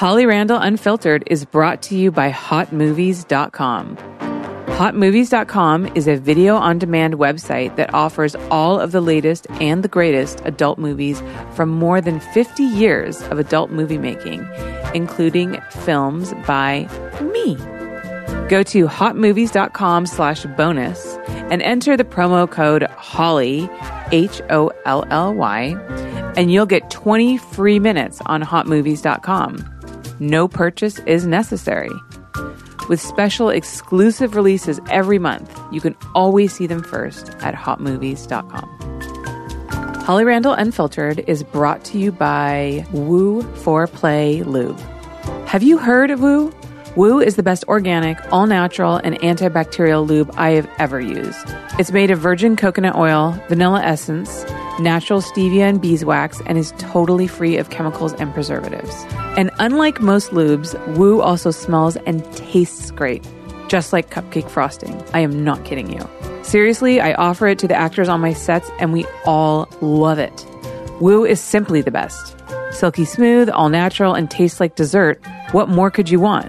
Holly Randall Unfiltered is brought to you by HotMovies.com. HotMovies.com is a video-on-demand website that offers all of the latest and the greatest adult movies from more than 50 years of adult movie making, including films by me. Go to hotmovies.com/bonus and enter the promo code HOLLY, HOLLY, and you'll get 20 free minutes on hotmovies.com. No purchase is necessary. With special exclusive releases every month, you can always see them first at hotmovies.com. Holly Randall Unfiltered is brought to you by Woo for Play Lube. Have you heard of Woo? Woo is the best organic, all-natural, and antibacterial lube I have ever used. It's made of virgin coconut oil, vanilla essence, natural stevia and beeswax, and is totally free of chemicals and preservatives. And unlike most lubes, Woo also smells and tastes great, just like cupcake frosting. I am not kidding you. Seriously, I offer it to the actors on my sets, and we all love it. Woo is simply the best. Silky smooth, all-natural, and tastes like dessert. What more could you want?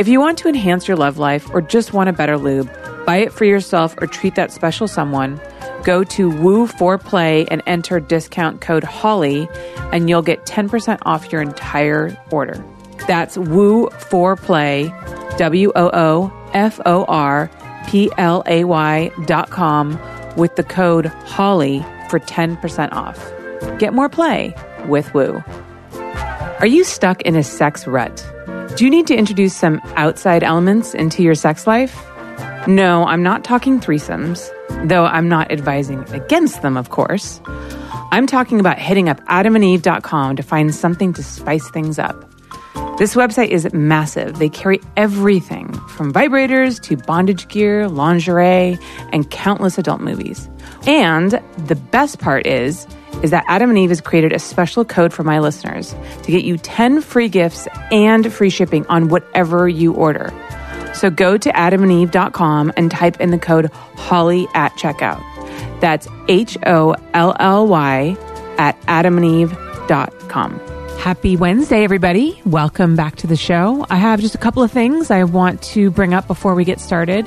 If you want to enhance your love life or just want a better lube, buy it for yourself or treat that special someone, go to Woo4Play and enter discount code HOLLY and you'll get 10% off your entire order. That's Woo4Play, WOOFORPLAY.com with the code HOLLY for 10% off. Get more play with Woo. Are you stuck in a sex rut? Do you need to introduce some outside elements into your sex life? No, I'm not talking threesomes, though I'm not advising against them, of course. I'm talking about hitting up adamandeve.com to find something to spice things up. This website is massive. They carry everything from vibrators to bondage gear, lingerie, and countless adult movies. And the best part is that Adam and Eve has created a special code for my listeners to get you 10 free gifts and free shipping on whatever you order. So go to adamandeve.com and type in the code HOLLY at checkout. That's HOLLY at adamandeve.com. Happy Wednesday, everybody. Welcome back to the show. I have just a couple of things I want to bring up before we get started.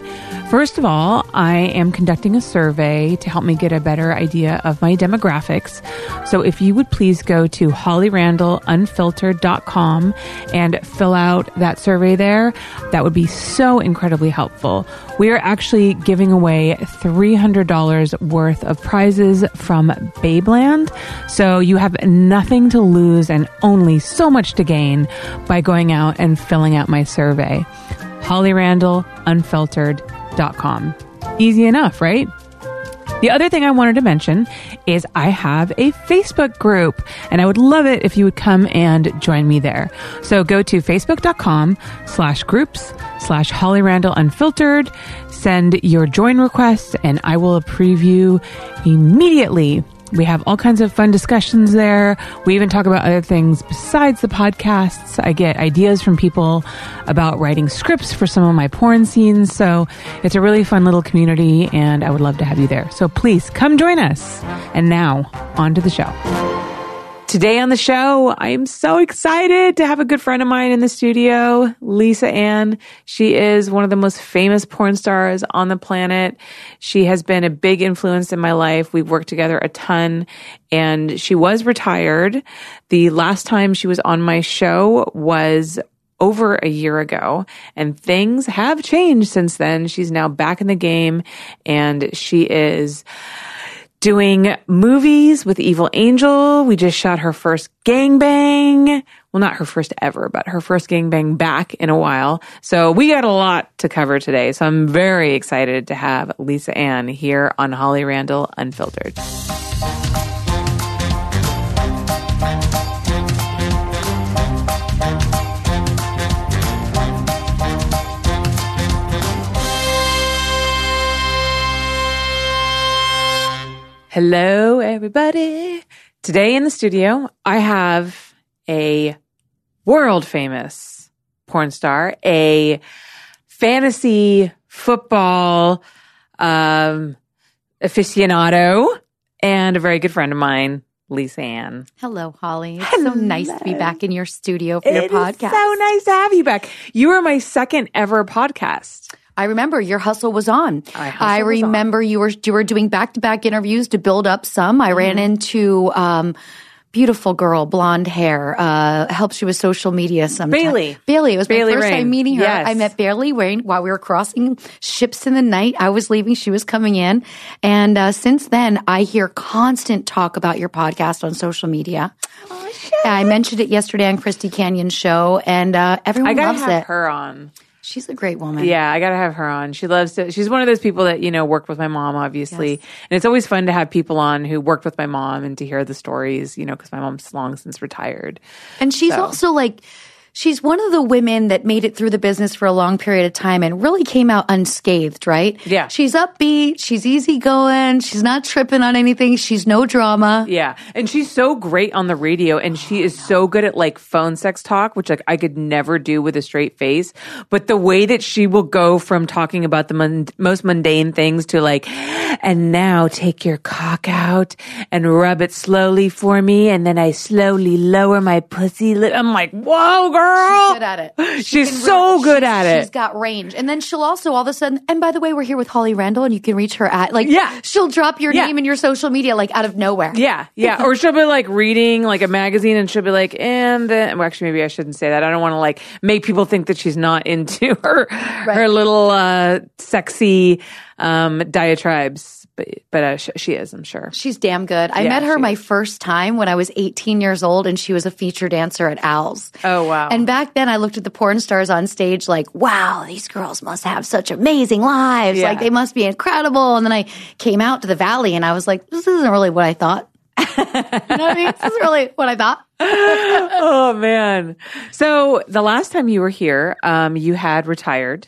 First of all, I am conducting a survey to help me get a better idea of my demographics. So if you would please go to hollyrandallunfiltered.com and fill out that survey there, that would be so incredibly helpful. We are actually giving away $300 worth of prizes from Babeland. So you have nothing to lose and only so much to gain by going out and filling out my survey. HollyRandallUnfiltered.com. Easy enough, right? The other thing I wanted to mention is I have a Facebook group, and I would love it if you would come and join me there. So go to facebook.com/groups/Holly Randall Unfiltered. Send your join requests, and I will preview immediately. We have all kinds of fun discussions there. We even talk about other things besides the podcasts. I get ideas from people about writing scripts for some of my porn scenes. So it's a really fun little community, and I would love to have you there. So please come join us. And now, on to the show. Today on the show, I am so excited to have a good friend of mine in the studio, Lisa Ann. She is one of the most famous porn stars on the planet. She has been a big influence in my life. We've worked together a ton, and she was retired. The last time she was on my show was over a year ago, and things have changed since then. She's now back in the game, and she is doing movies with Evil Angel. We just shot her first gangbang. Well, not her first ever, but her first gangbang back in a while. So we got a lot to cover today. So I'm very excited to have Lisa Ann here on Holly Randall Unfiltered. Hello, everybody. Today in the studio, I have a world-famous porn star, a fantasy football aficionado, and a very good friend of mine, Lisa Ann. Hello, Holly. It's Hello. So nice to be back in your studio for your podcast. It's so nice to have you back. You were my second ever podcast. I remember your hustle was on. You were doing back-to-back interviews to build up some. I ran into beautiful girl, blonde hair, helps you with social media sometimes. Bailey. It was Bailey my first Rain. Time meeting her. Yes. I met Bailey Rain while we were crossing ships in the night. I was leaving. She was coming in. And since then, I hear constant talk about your podcast on social media. Oh, shit. I mentioned it yesterday on Christy Canyon's show, and everyone loves it. I gotta have her on. She's a great woman. Yeah, I gotta have her on. She loves to. She's one of those people that, you know, worked with my mom, obviously. Yes. And it's always fun to have people on who worked with my mom and to hear the stories, you know, because my mom's long since retired. And she's also like, she's one of the women that made it through the business for a long period of time and really came out unscathed, right? Yeah. She's upbeat. She's easygoing. She's not tripping on anything. She's no drama. Yeah. And she's so great on the radio, and she is so good at like phone sex talk, which like I could never do with a straight face. But the way that she will go from talking about the most mundane things to like, and now take your cock out and rub it slowly for me. And then I slowly lower my pussy lip. I'm like, whoa, girl. She's good at it. She's so good at it. She's got range. And then she'll also all of a sudden, and by the way, we're here with Holly Randall, and you can reach her at, like, she'll drop your name in your social media, like, out of nowhere. Yeah, yeah. Or she'll be, like, reading, like, a magazine, and she'll be like, and then, well, actually, maybe I shouldn't say that. I don't want to, like, make people think that she's not into her little sexy diatribes. But she is, I'm sure. She's damn good. I met her my first time when I was 18 years old, and she was a feature dancer at Owls. Oh, wow. And back then, I looked at the porn stars on stage like, wow, these girls must have such amazing lives. Yeah. Like, they must be incredible. And then I came out to the Valley, and I was like, this isn't really what I thought. You know what I mean? This isn't really what I thought. Oh, man. So the last time you were here, you had retired.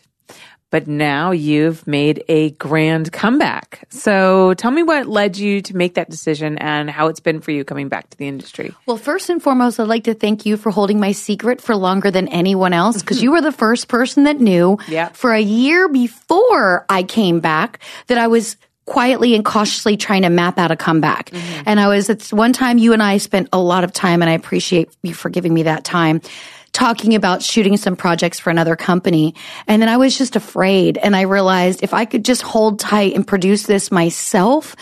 But now you've made a grand comeback. So tell me what led you to make that decision and how it's been for you coming back to the industry. Well, first and foremost, I'd like to thank you for holding my secret for longer than anyone else, because you were the first person that knew for a year before I came back that I was quietly and cautiously trying to map out a comeback. Mm-hmm. And it's one time you and I spent a lot of time, and I appreciate you for giving me that time, talking about shooting some projects for another company. And then I was just afraid. And I realized if I could just hold tight and produce this myself,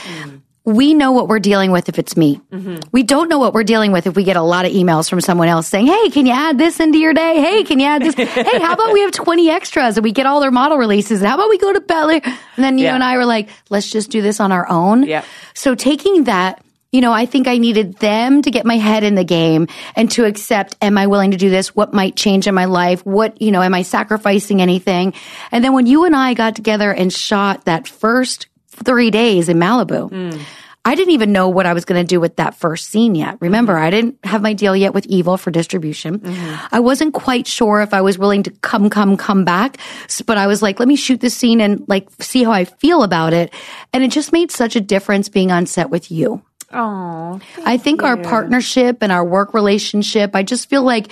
we know what we're dealing with if it's me. Mm-hmm. We don't know what we're dealing with if we get a lot of emails from someone else saying, hey, can you add this into your day? Hey, can you add this? Hey, how about we have 20 extras and we get all their model releases? And how about we go to Bel Air? And then you and I were like, let's just do this on our own. Yeah. So taking that, you know, I think I needed them to get my head in the game and to accept, am I willing to do this? What might change in my life? What, you know, am I sacrificing anything? And then when you and I got together and shot that first 3 days in Malibu, I didn't even know what I was going to do with that first scene yet. Remember, I didn't have my deal yet with Evil for distribution. Mm-hmm. I wasn't quite sure if I was willing to come back, but I was like, let me shoot this scene and like see how I feel about it. And it just made such a difference being on set with you. Oh, I think our partnership and our work relationship, I just feel like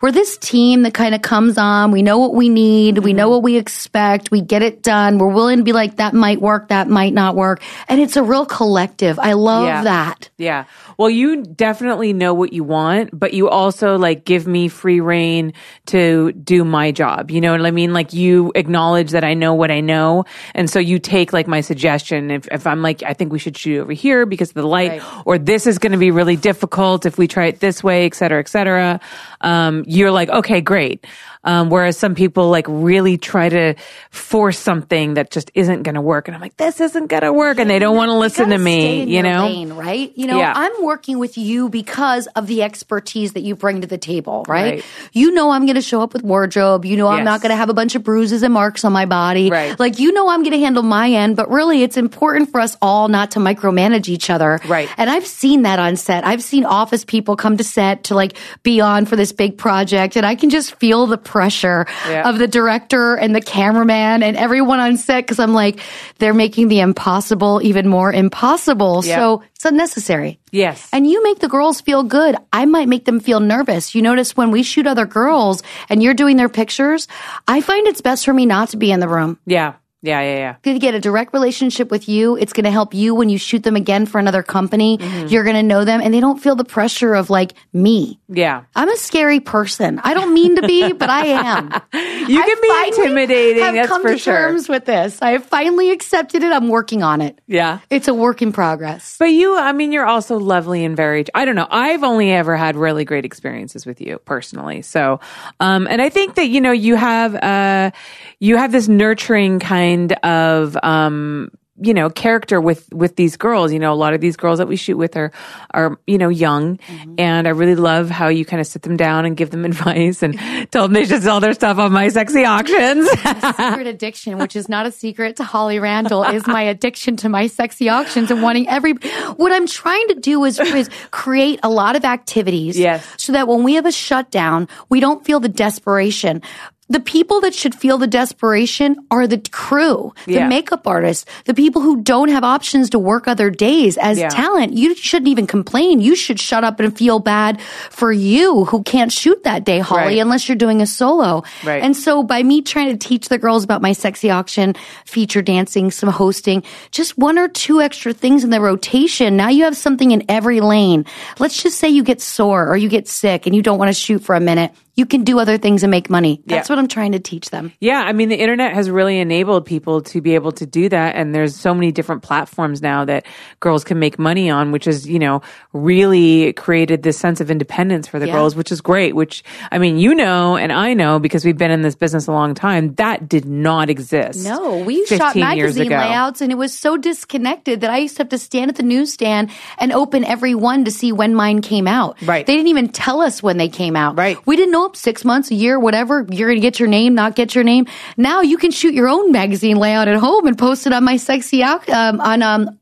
we're this team that kind of comes on. We know what we need. Mm-hmm. We know what we expect. We get it done. We're willing to be like, that might work. That might not work. And it's a real collective. I love that. Yeah. Well, you definitely know what you want, but you also like give me free rein to do my job. You know what I mean? Like you acknowledge that I know what I know. And so you take like my suggestion. If I'm like, I think we should shoot over here because of the light, or this is going to be really difficult if we try it this way, et cetera, et cetera. You're like, okay, great. Whereas some people like really try to force something that just isn't going to work. And I'm like, this isn't going to work. And they don't want to listen to me, you know? Lane, right? You know, I'm working with you because of the expertise that you bring to the table, right? You know, I'm going to show up with wardrobe. You know, I'm not going to have a bunch of bruises and marks on my body. Right. Like, you know, I'm going to handle my end, but really it's important for us all not to micromanage each other. Right. And I've seen that on set. I've seen office people come to set to like be on for this big project, and I can just feel the pressure of the director and the cameraman and everyone on set, because I'm like, they're making the impossible even more impossible. Yeah. So it's unnecessary. Yes. And you make the girls feel good. I might make them feel nervous. You notice when we shoot other girls and you're doing their pictures, I find it's best for me not to be in the room. Yeah. Yeah. Could get a direct relationship with you. It's going to help you when you shoot them again for another company. Mm-hmm. You're going to know them, and they don't feel the pressure of, like, me. Yeah. I'm a scary person. I don't mean to be, but I am. You can be intimidating, that's for sure. I have come to terms with this. I have finally accepted it. I'm working on it. Yeah. It's a work in progress. But you, I mean, you're also lovely and very, I don't know. I've only ever had really great experiences with you personally. So, and I think that, you know, you have this nurturing kind of you know, character with these girls. You know, a lot of these girls that we shoot with are you know, young. Mm-hmm. And I really love how you kind of sit them down and give them advice and tell them they should sell their stuff on My Sexy Auctions. My secret addiction, which is not a secret to Holly Randall, is my addiction to My Sexy Auctions and wanting every... What I'm trying to do is create a lot of activities, yes, so that when we have a shutdown, we don't feel the desperation. The people that should feel the desperation are the crew, the makeup artists, the people who don't have options to work other days as talent. You shouldn't even complain. You should shut up and feel bad for you who can't shoot that day, Holly, unless you're doing a solo. Right. And so by me trying to teach the girls about My Sexy Auction, feature dancing, some hosting, just one or two extra things in the rotation, now you have something in every lane. Let's just say you get sore or you get sick and you don't want to shoot for a minute. You can do other things and make money. That's what I'm trying to teach them. Yeah, I mean, the internet has really enabled people to be able to do that, and there's so many different platforms now that girls can make money on, which is, you know, really created this sense of independence for the girls, which is great, which, I mean, you know, and I know, because we've been in this business a long time, that did not exist. No, we shot magazine layouts, and it was so disconnected that I used to have to stand at the newsstand and open every one to see when mine came out. Right. They didn't even tell us when they came out. Right. We didn't know 6 months, a year, whatever, you're going to get your name, not get your name. Now you can shoot your own magazine layout at home and post it on My Sexy on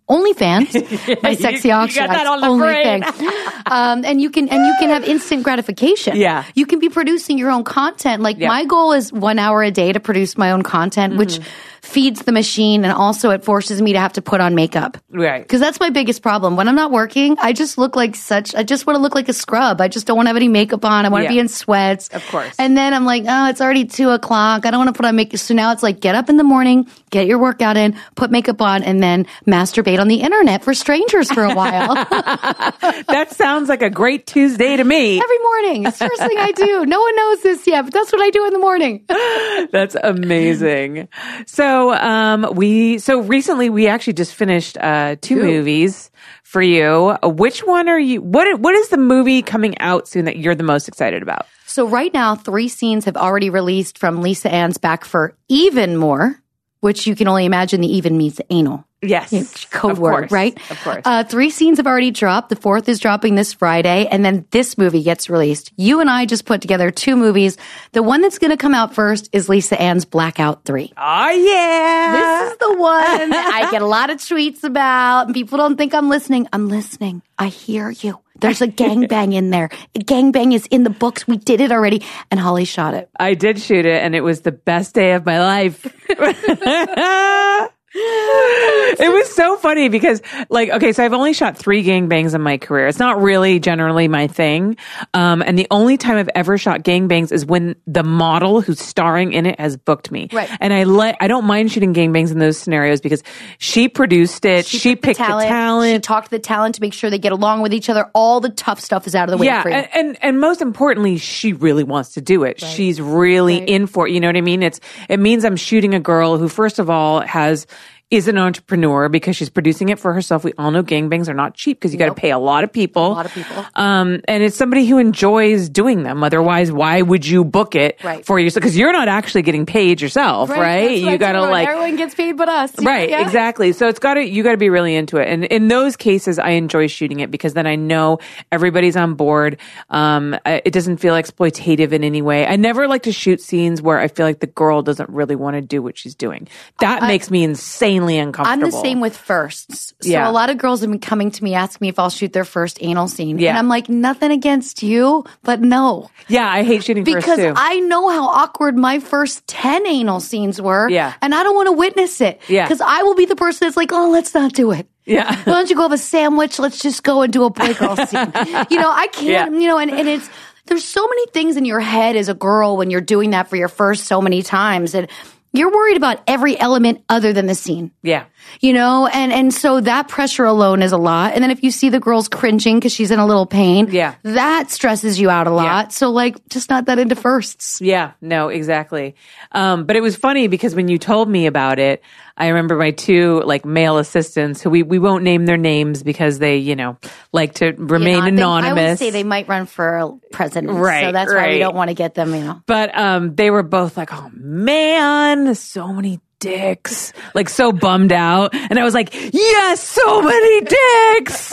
OnlyFans. My Sexy Auction. You got that on the brain. And you can have instant gratification. Yeah. You can be producing your own content. Like my goal is 1 hour a day to produce my own content, which feeds the machine, and also it forces me to have to put on makeup. Right. Because that's my biggest problem. When I'm not working, I just want to look like a scrub. I just don't want to have any makeup on. I want to be in sweats. Of course. And then I'm like, oh, it's already 2:00. I don't want to put on makeup. So now it's like, get up in the morning, get your workout in, put makeup on, and then masturbate on the internet for strangers for a while. That sounds like a great Tuesday to me. Every morning. It's the first thing I do. No one knows this yet, but that's what I do in the morning. That's amazing. So recently we actually just finished two movies for you. Which one are you? What is the movie coming out soon that you're the most excited about? So right now, 3 scenes have already released from Lisa Ann's Back for Even More, which you can only imagine the even means anal. Yes. Code word, right? Of course. 3 scenes have already dropped. The 4th is dropping this Friday, and then this movie gets released. You and I just put together 2 movies. The one that's going to come out first is Lisa Ann's Blackout 3. Oh, yeah. This is the one I get a lot of tweets about, and people don't think I'm listening. I'm listening. I hear you. There's a gangbang in there. Gangbang is in the books. We did it already. And Holly shot it. I did shoot it, and it was the best day of my life. It was so funny because, like, okay, so I've only shot 3 gangbangs in my career. It's not really generally my thing. And the only time I've ever shot gangbangs is when the model who's starring in it has booked me. Right. And I don't mind shooting gangbangs in those scenarios because she produced it. She picked the talent. She talked to the talent to make sure they get along with each other. All the tough stuff is out of the way for you. And most importantly, she really wants to do it. Right. She's really in for it. You know what I mean? It means I'm shooting a girl who, first of all, is an entrepreneur because she's producing it for herself. We all know gangbangs are not cheap because you got to pay a lot of people. And it's somebody who enjoys doing them. Otherwise, why would you book it for yourself? Because you're not actually getting paid yourself, right? You got to everyone gets paid but us. Right, yeah. Exactly. So you got to be really into it. And in those cases, I enjoy shooting it because then I know everybody's on board. It doesn't feel exploitative in any way. I never like to shoot scenes where I feel like the girl doesn't really want to do what she's doing. That makes me insane. I'm the same with firsts. So a lot of girls have been coming to me asking me if I'll shoot their first anal scene. Yeah. And I'm like, nothing against you, but no. Yeah, I hate shooting firsts too. Because I know how awkward my first 10 anal scenes were. Yeah. And I don't want to witness it. Yeah. Because I will be the person that's like, oh, let's not do it. Yeah. Why don't you go have a sandwich? Let's just go and do a boy girl scene. You know, I can't, you know, and it's... There's so many things in your head as a girl when you're doing that for your first so many times. And You're worried about every element other than the scene. Yeah. You know, and so that pressure alone is a lot. And then if you see the girl's cringing because she's in a little pain, yeah, that stresses you out a lot. Yeah. So, like, just not that into firsts. Yeah, no, exactly. But it was funny because when you told me about it, I remember my two, like, male assistants who we won't name their names because they, you know, like to remain anonymous. I would say they might run for president. Right. So that's why we don't want to get them, you know. But they were both like, oh, man, so many dicks. Like, so bummed out. And I was like, yes, so many dicks.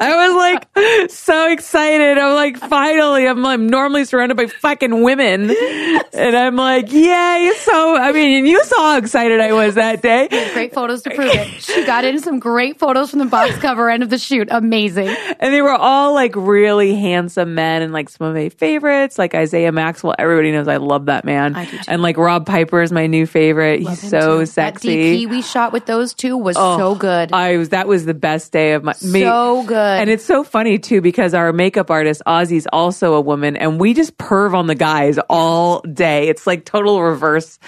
I was like, so excited. I'm like, finally, I'm normally surrounded by fucking women. And I'm like, yay. So, I mean, and you saw how excited I was that day. Great photos to prove it. She got in some great photos from the box cover end of the shoot. Amazing. And they were all like really handsome men and like some of my favorites, like Isaiah Maxwell. Everybody knows I love that man. I do too. And like Rob Piper is my new favorite. Love He's so too. Sexy. That DP we shot with those two was so good. That was the best day of my So good. And it's so funny, too, because our makeup artist, Ozzy's also a woman, and we just perv on the guys all day. It's like total reverse.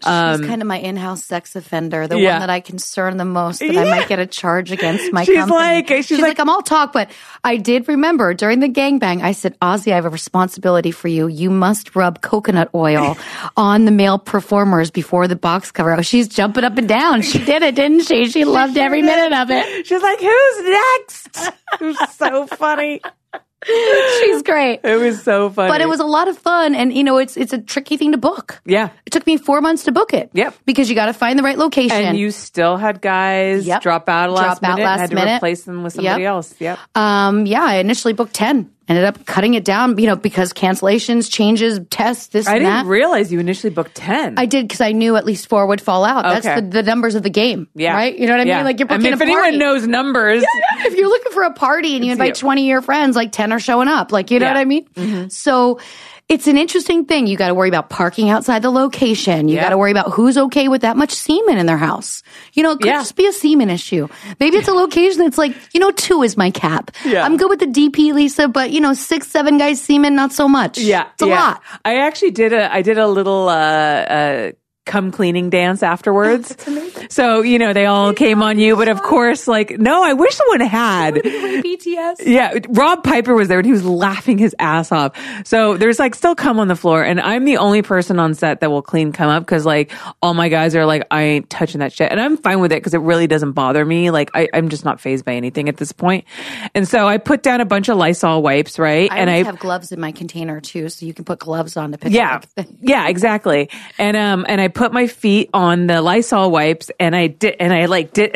She's kind of my in-house sex offender, the one that I concern the most that I might get a charge against my company. She's like, I'm all talk, but I did remember during the gangbang, I said, Ozzy, I have a responsibility for you. You must rub coconut oil on the male performers before the box cover. Oh, she's jumping up and down. She did it, didn't she? She loved every minute of it. She's like, who's next? It was so funny. She's great. It was so funny. But it was a lot of fun. And, you know, it's a tricky thing to book. Yeah. It took me 4 months to book it. Yep. Because you got to find the right location. And you still had guys drop out last minute and had to replace them with somebody else. Yep. I initially booked 10. Ended up cutting it down, you know, because cancellations, changes, tests, this and that. I didn't realize you initially booked 10. I did because I knew at least 4 would fall out. Okay. That's the numbers of the game, right? You know what I mean? Like you're booking a party. If anyone knows numbers. Yeah. If you're looking for a party and you invite 20 of your friends, like 10 are showing up. Like, you know what I mean? Mm-hmm. So it's an interesting thing. You got to worry about parking outside the location. You got to worry about who's okay with that much semen in their house. You know, it could just be a semen issue. Maybe it's a location that's like, you know, 2 is my cap. Yeah. I'm good with the DP, Lisa, but you know, 6, 7 guys semen, not so much. Yeah, it's a lot. I actually did a little come cleaning dance afterwards. That's amazing. So, you know, they all came on you, but of course, like, no, I wish someone had. BTS. Yeah. Rob Piper was there and he was laughing his ass off. So there's like still cum on the floor and I'm the only person on set that will clean cum up because like all my guys are like, I ain't touching that shit. And I'm fine with it because it really doesn't bother me. Like I'm just not fazed by anything at this point. And so I put down a bunch of Lysol wipes, right? I have gloves in my container too, so you can put gloves on to pick up. Yeah, exactly. And I put my feet on the Lysol wipes and I did, and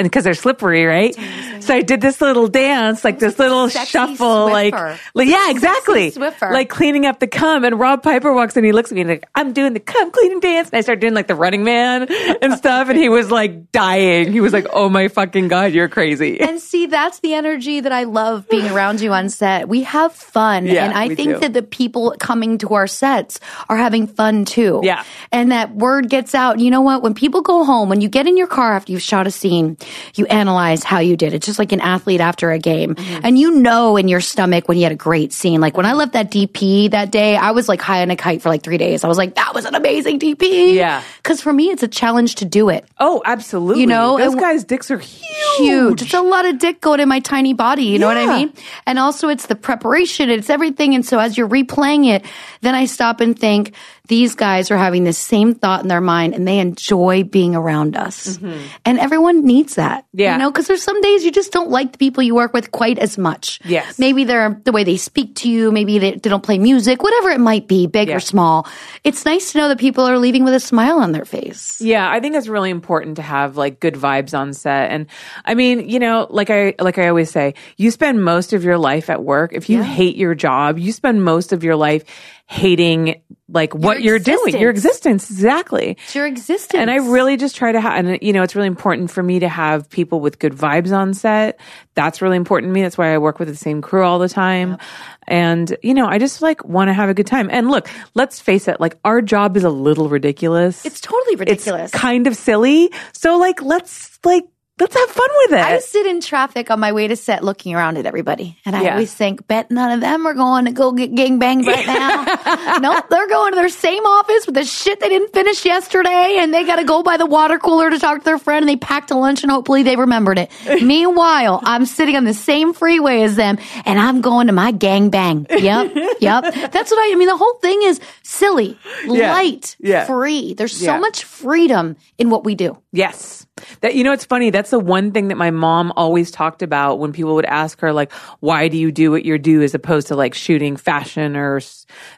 because they're slippery, right? So I did this little dance, like this little shuffle, like yeah, exactly, like cleaning up the cum. And Rob Piper walks in, he looks at me and like, I'm doing the cum cleaning dance, and I started doing like the Running Man and stuff, and he was like dying. He was like, oh my fucking god, you're crazy. And see, that's the energy that I love being around you on set. We have fun, and I think that the people coming to our sets are having fun too. Yeah, and that word gets out. You know what? When people go home, when you get in your car after you've shot a scene, you analyze how you did. It's just like an athlete after a game. Mm-hmm. And you know in your stomach when you had a great scene. Like when I left that DP that day, I was like high on a kite for like 3 days. I was like, that was an amazing DP. Yeah. Because for me, it's a challenge to do it. Oh, absolutely. You know? Those guys' dicks are huge. It's a lot of dick going in my tiny body. You know what I mean? And also it's the preparation. It's everything. And so as you're replaying it, then I stop and think, these guys are having the same thought in their mind and they enjoy being around us. Mm-hmm. And everyone needs that. Yeah. You know, because there's some days you just don't like the people you work with quite as much. Yes. Maybe they're the way they speak to you. Maybe they don't play music, whatever it might be, big or small. It's nice to know that people are leaving with a smile on their face. Yeah. I think it's really important to have like good vibes on set. And I mean, you know, like I always say, you spend most of your life at work. If you hate your job, you spend most of your life hating like what you're doing, your existence. Exactly. It's your existence. And I really just try to and you know, it's really important for me to have people with good vibes on set. That's really important to me. That's why I work with the same crew all the time. Yep. And, you know, I just like want to have a good time. And look, let's face it, like our job is a little ridiculous. It's totally ridiculous. It's kind of silly. So like, let's like, Let's have fun with it. I sit in traffic on my way to set looking around at everybody. And I always think, bet none of them are going to go get gangbanged right now. Nope, they're going to their same office with the shit they didn't finish yesterday. And they got to go by the water cooler to talk to their friend. And they packed a lunch and hopefully they remembered it. Meanwhile, I'm sitting on the same freeway as them. And I'm going to my gangbang. Yep, yep. That's what I mean. The whole thing is silly, light, free. There's so much freedom in what we do. Yes. That, you know, it's funny. That's the one thing that my mom always talked about when people would ask her, like, why do you do what you do as opposed to like shooting fashion or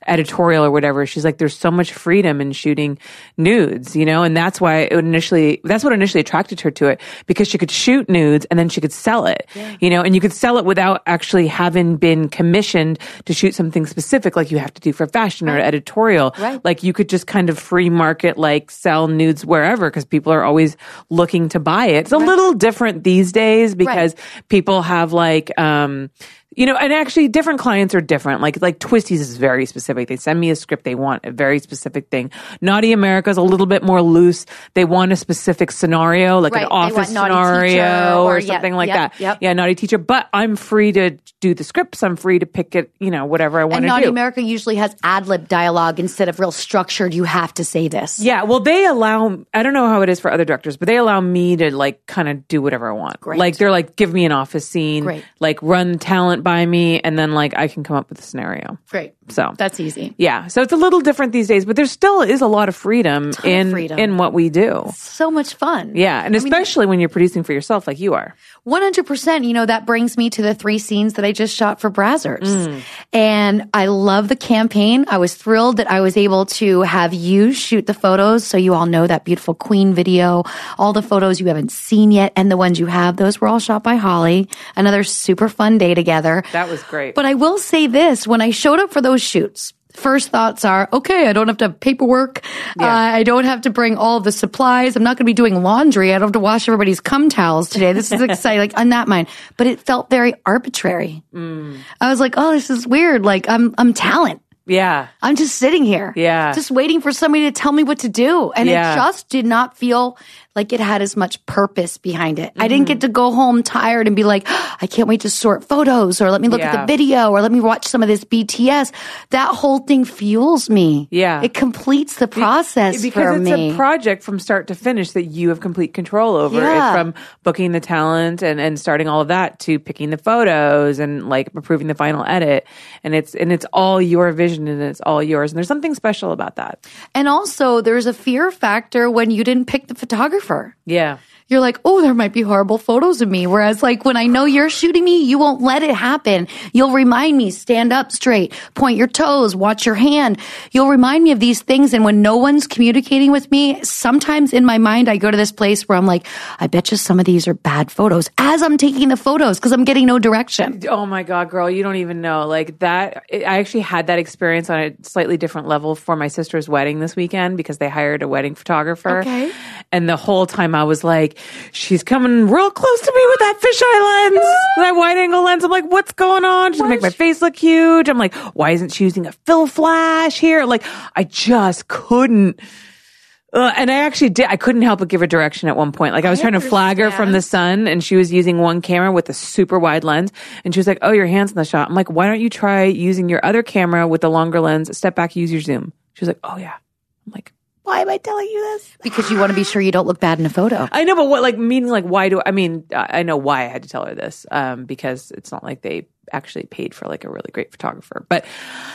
editorial or whatever? She's like, there's so much freedom in shooting nudes, you know? And that's why it initially, that's what initially attracted her to it, because she could shoot nudes and then she could sell it, you know, and you could sell it without actually having been commissioned to shoot something specific like you have to do for fashion or editorial. Right. Like you could just kind of free market, like sell nudes wherever, because people are always looking to buy it. It's a little different these days because people have like, you know, and actually different clients are different. Like Twistys is very specific. They send me a script. They want a very specific thing. Naughty America is a little bit more loose. They want a specific scenario, like an office scenario or something like that. Yeah, naughty teacher. But I'm free to do the scripts. I'm free to pick it, you know, whatever I want to do. And Naughty America usually has ad-lib dialogue instead of real structured, you have to say this. Yeah, well, they allow, I don't know how it is for other directors, but they allow me to like kind of do whatever I want. Great. Like they're like, give me an office scene, like run talent by me, and then like I can come up with a scenario. Great. So that's easy. Yeah. So it's a little different these days, but there still is a lot of freedom in what we do. It's so much fun. Yeah. And especially when you're producing for yourself like you are. 100%. You know, that brings me to the 3 scenes that I just shot for Brazzers. And I love the campaign. I was thrilled that I was able to have you shoot the photos. So you all know that beautiful Queen video, all the photos you haven't seen yet, and the ones you have, those were all shot by Holly. Another super fun day together. That was great. But I will say this, when I showed up for those shoots, first thoughts are, okay, I don't have to have paperwork. I don't have to bring all the supplies. I'm not going to be doing laundry. I don't have to wash everybody's cum towels today. This is exciting. Like, on that mind. But it felt very arbitrary. I was like, oh, this is weird. Like, I'm talent. Yeah. I'm just sitting here. Yeah. Just waiting for somebody to tell me what to do. And it just did not feel like it had as much purpose behind it. I didn't get to go home tired and be like, oh, I can't wait to sort photos, or let me look at the video, or let me watch some of this BTS. That whole thing fuels me. Yeah. It completes the process for me. Because it's a project from start to finish that you have complete control over. Yeah. It's from booking the talent and starting all of that to picking the photos and like approving the final edit. And it's all your vision and it's all yours. And there's something special about that. And also there's a fear factor when you didn't pick the photographer. Yeah. You're like, oh, there might be horrible photos of me. Whereas like when I know you're shooting me, you won't let it happen. You'll remind me, stand up straight, point your toes, watch your hand. You'll remind me of these things. And when no one's communicating with me, sometimes in my mind, I go to this place where I'm like, I bet you some of these are bad photos as I'm taking the photos because I'm getting no direction. Oh my God, girl, you don't even know. Like that, I actually had that experience on a slightly different level for my sister's wedding this weekend because they hired a wedding photographer. Okay. And the whole time I was like, she's coming real close to me with that fisheye lens, that wide angle lens. I'm like, what's going on? She's going to make my face look huge. I'm like, why isn't she using a fill flash here? Like, I just couldn't. And I actually did. I couldn't help but give her direction at one point. Like I was trying to flag her from the sun, and she was using one camera with a super wide lens. And she was like, oh, your hand's in the shot. I'm like, why don't you try using your other camera with the longer lens? Step back, use your zoom. She was like, oh yeah. I'm like, why am I telling you this? Because you want to be sure you don't look bad in a photo. I know, but what, like, meaning, like, why do I mean, I know why I had to tell her this, because it's not like they actually paid for like a really great photographer. But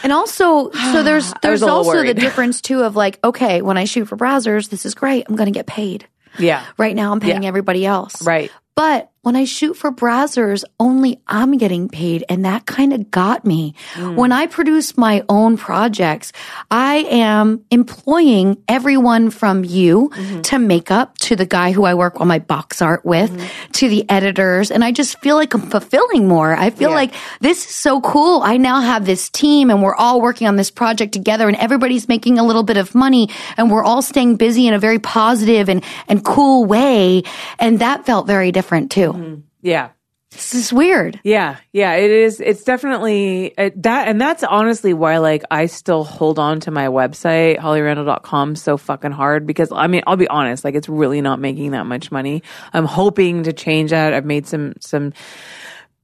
and also, so there's also worried. The difference too of like, okay, when I shoot for Brazzers, this is great. I'm going to get paid. Yeah. Right now, I'm paying everybody else. Right. But when I shoot for Brazzers, only I'm getting paid, and that kind of got me. When I produce my own projects, I am employing everyone from you to makeup, to the guy who I work on my box art with, to the editors, and I just feel like I'm fulfilling more. I feel like this is so cool. I now have this team, and we're all working on this project together, and everybody's making a little bit of money, and we're all staying busy in a very positive and cool way, and that felt very different too. Yeah. This is weird. Yeah, it is. It's definitely that. And that's honestly why, like, I still hold on to my website, hollyrandall.com, so fucking hard, because, I mean, I'll be honest, like, it's really not making that much money. I'm hoping to change that. I've made some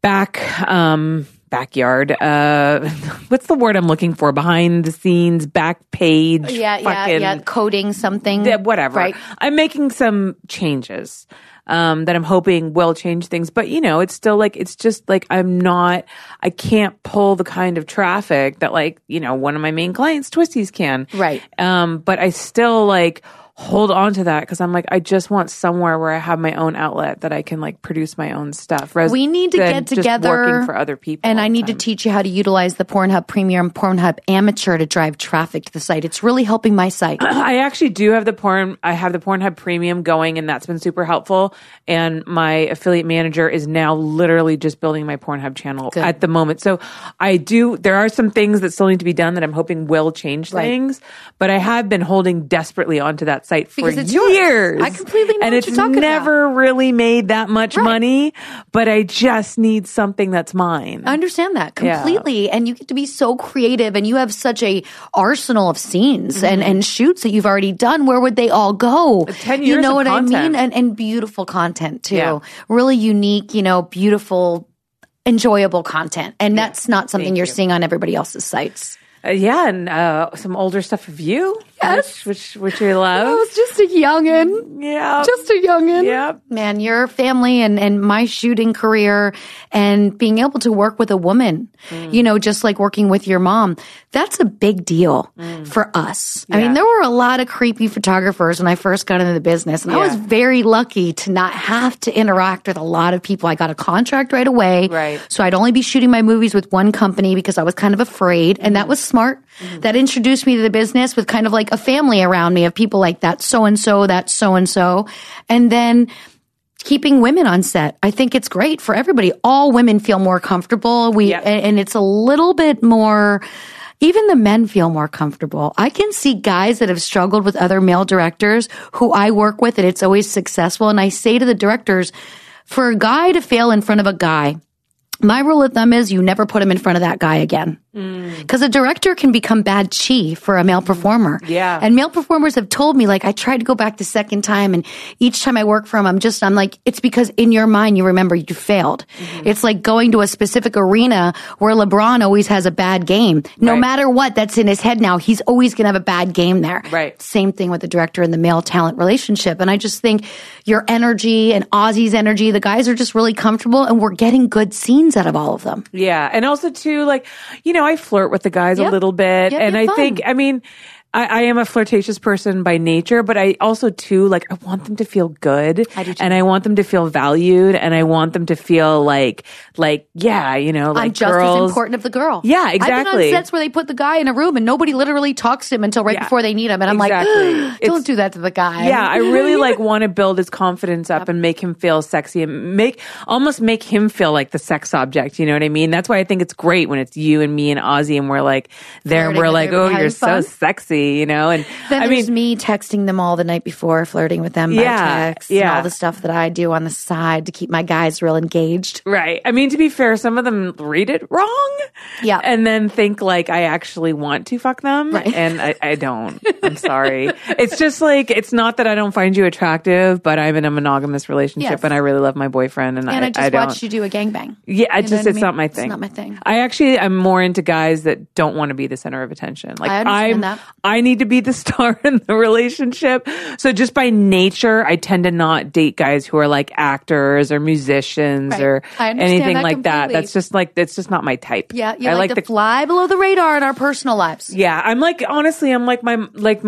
backyard. What's the word I'm looking for? Behind the scenes, back page. Yeah. Coding something. Whatever. Right. I'm making some changes that I'm hoping will change things. But, you know, it's still like, it's just like I can't pull the kind of traffic that, like, you know, one of my main clients, Twistys, can. Right. But I still, like, hold on to that because I'm like, I just want somewhere where I have my own outlet that I can, like, produce my own stuff. We need to get together, working for other people, and I need to teach you how to utilize the Pornhub Premium, Pornhub Amateur to drive traffic to the site. It's really helping my site. I actually do have the Pornhub Premium going, and that's been super helpful. And my affiliate manager is now literally just building my Pornhub channel at the moment. So there are some things that still need to be done that I'm hoping will change things, but I have been holding desperately onto that site for years. Yours. I completely know and what you're talking about. And it's never really made that much money, but I just need something that's mine. I understand that completely. Yeah. And you get to be so creative, and you have such a arsenal of scenes and shoots that you've already done. Where would they all go? 10 years you know of what content. I mean? And beautiful content too. Yeah. Really unique, you know, beautiful, enjoyable content. And that's not something you're seeing on everybody else's sites. And some older stuff of you, yes, which we love. I was just a youngin', Man, your family and my shooting career, and being able to work with a woman, you know, just like working with your mom, that's a big deal for us. Yeah. I mean, there were a lot of creepy photographers when I first got into the business, and I was very lucky to not have to interact with a lot of people. I got a contract right away, so I'd only be shooting my movies with one company because I was kind of afraid, and that was smart. That introduced me to the business with kind of like a family around me of people like that so-and-so. And then keeping women on set. I think it's great for everybody. All women feel more comfortable. And it's a little bit more, even the men feel more comfortable. I can see guys that have struggled with other male directors who I work with, and it's always successful. And I say to the directors, for a guy to fail in front of a guy, my rule of thumb is you never put him in front of that guy again. Because a director can become bad chi for a male performer. Yeah. And male performers have told me, like, I tried to go back the second time, and each time I work for him, I'm like, it's because in your mind you remember you failed. It's like going to a specific arena where LeBron always has a bad game. No matter what, that's in his head now. He's always going to have a bad game there. Right. Same thing with the director and the male talent relationship. And I just think your energy and Ozzy's energy, the guys are just really comfortable, and we're getting good scenes out of all of them. Yeah. And also too, like, you know, I flirt with the guys a little bit. And I think, I mean, I am a flirtatious person by nature, but I also too, like, I want them to feel good. I do too. And I want them to feel valued, and I want them to feel like, yeah, you know, like, I'm just as important of the girl. Yeah, exactly. I've been on sets where they put the guy in a room and nobody literally talks to him until right before they need him. And I'm like, don't do that to the guy. Yeah, I really like want to build his confidence up and make him feel sexy and almost make him feel like the sex object. You know what I mean? That's why I think it's great when it's you and me and Ozzy, and we're like, oh, you're so sexy. You know, and then me texting them all the night before, flirting with them by text, and all the stuff that I do on the side to keep my guys real engaged. Right. I mean, to be fair, some of them read it wrong, and then think like I actually want to fuck them, and I don't. I'm sorry. It's just like, it's not that I don't find you attractive, but I'm in a monogamous relationship, and I really love my boyfriend, and I just watched you do a gangbang. Yeah, it's not my thing. It's not my thing. I'm more into guys that don't want to be the center of attention. Like, I understand that. I need to be the star in the relationship. So just by nature, I tend to not date guys who are like actors or musicians or anything like completely. That. That's just like, it's just not my type. Yeah. You like to fly below the radar in our personal lives. Yeah. I'm like, honestly, I'm like my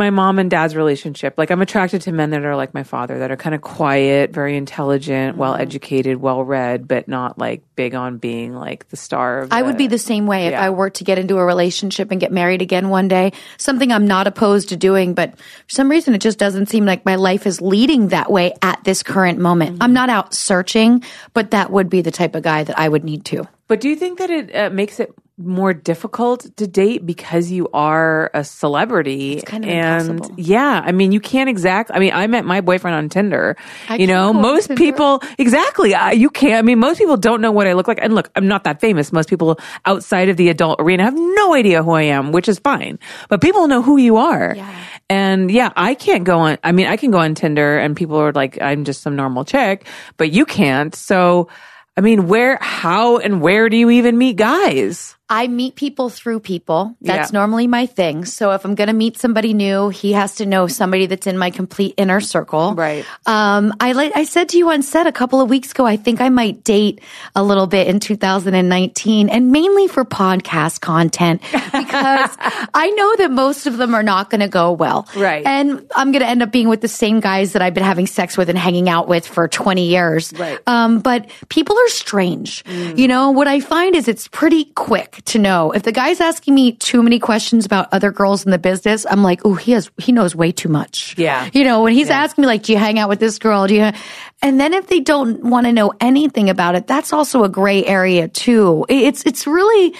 mom and dad's relationship. Like, I'm attracted to men that are like my father, that are kind of quiet, very intelligent, well-educated, well-read, but not like big on being like the star of I would be the same way if I were to get into a relationship and get married again one day. Something I'm not opposed to doing, but for some reason it just doesn't seem like my life is leading that way at this current moment. I'm not out searching, but that would be the type of guy that I would need to. But do you think that it makes it more difficult to date because you are a celebrity? It's kind of impossible. Yeah, I mean, you can't exactly. I mean, I met my boyfriend on Tinder. Most people don't know what I look like. And look, I'm not that famous. Most people outside of the adult arena have no idea who I am, which is fine. But people know who you are. Yeah. And yeah, I can't go on. I mean, I can go on Tinder and people are like, I'm just some normal chick, but you can't. So, I mean, how and where do you even meet guys? I meet people through people. That's normally my thing. So if I'm going to meet somebody new, he has to know somebody that's in my complete inner circle. Right. I said to you on set a couple of weeks ago, I think I might date a little bit in 2019, and mainly for podcast content, because I know that most of them are not going to go well. Right. And I'm going to end up being with the same guys that I've been having sex with and hanging out with for 20 years. Right. But people are strange. Mm. You know, what I find is it's pretty quick to know. If the guy's asking me too many questions about other girls in the business, I'm like, oh, he knows way too much. Yeah. You know, when he's asking me, like, do you hang out with this girl? And then if they don't want to know anything about it, that's also a gray area too. It's really,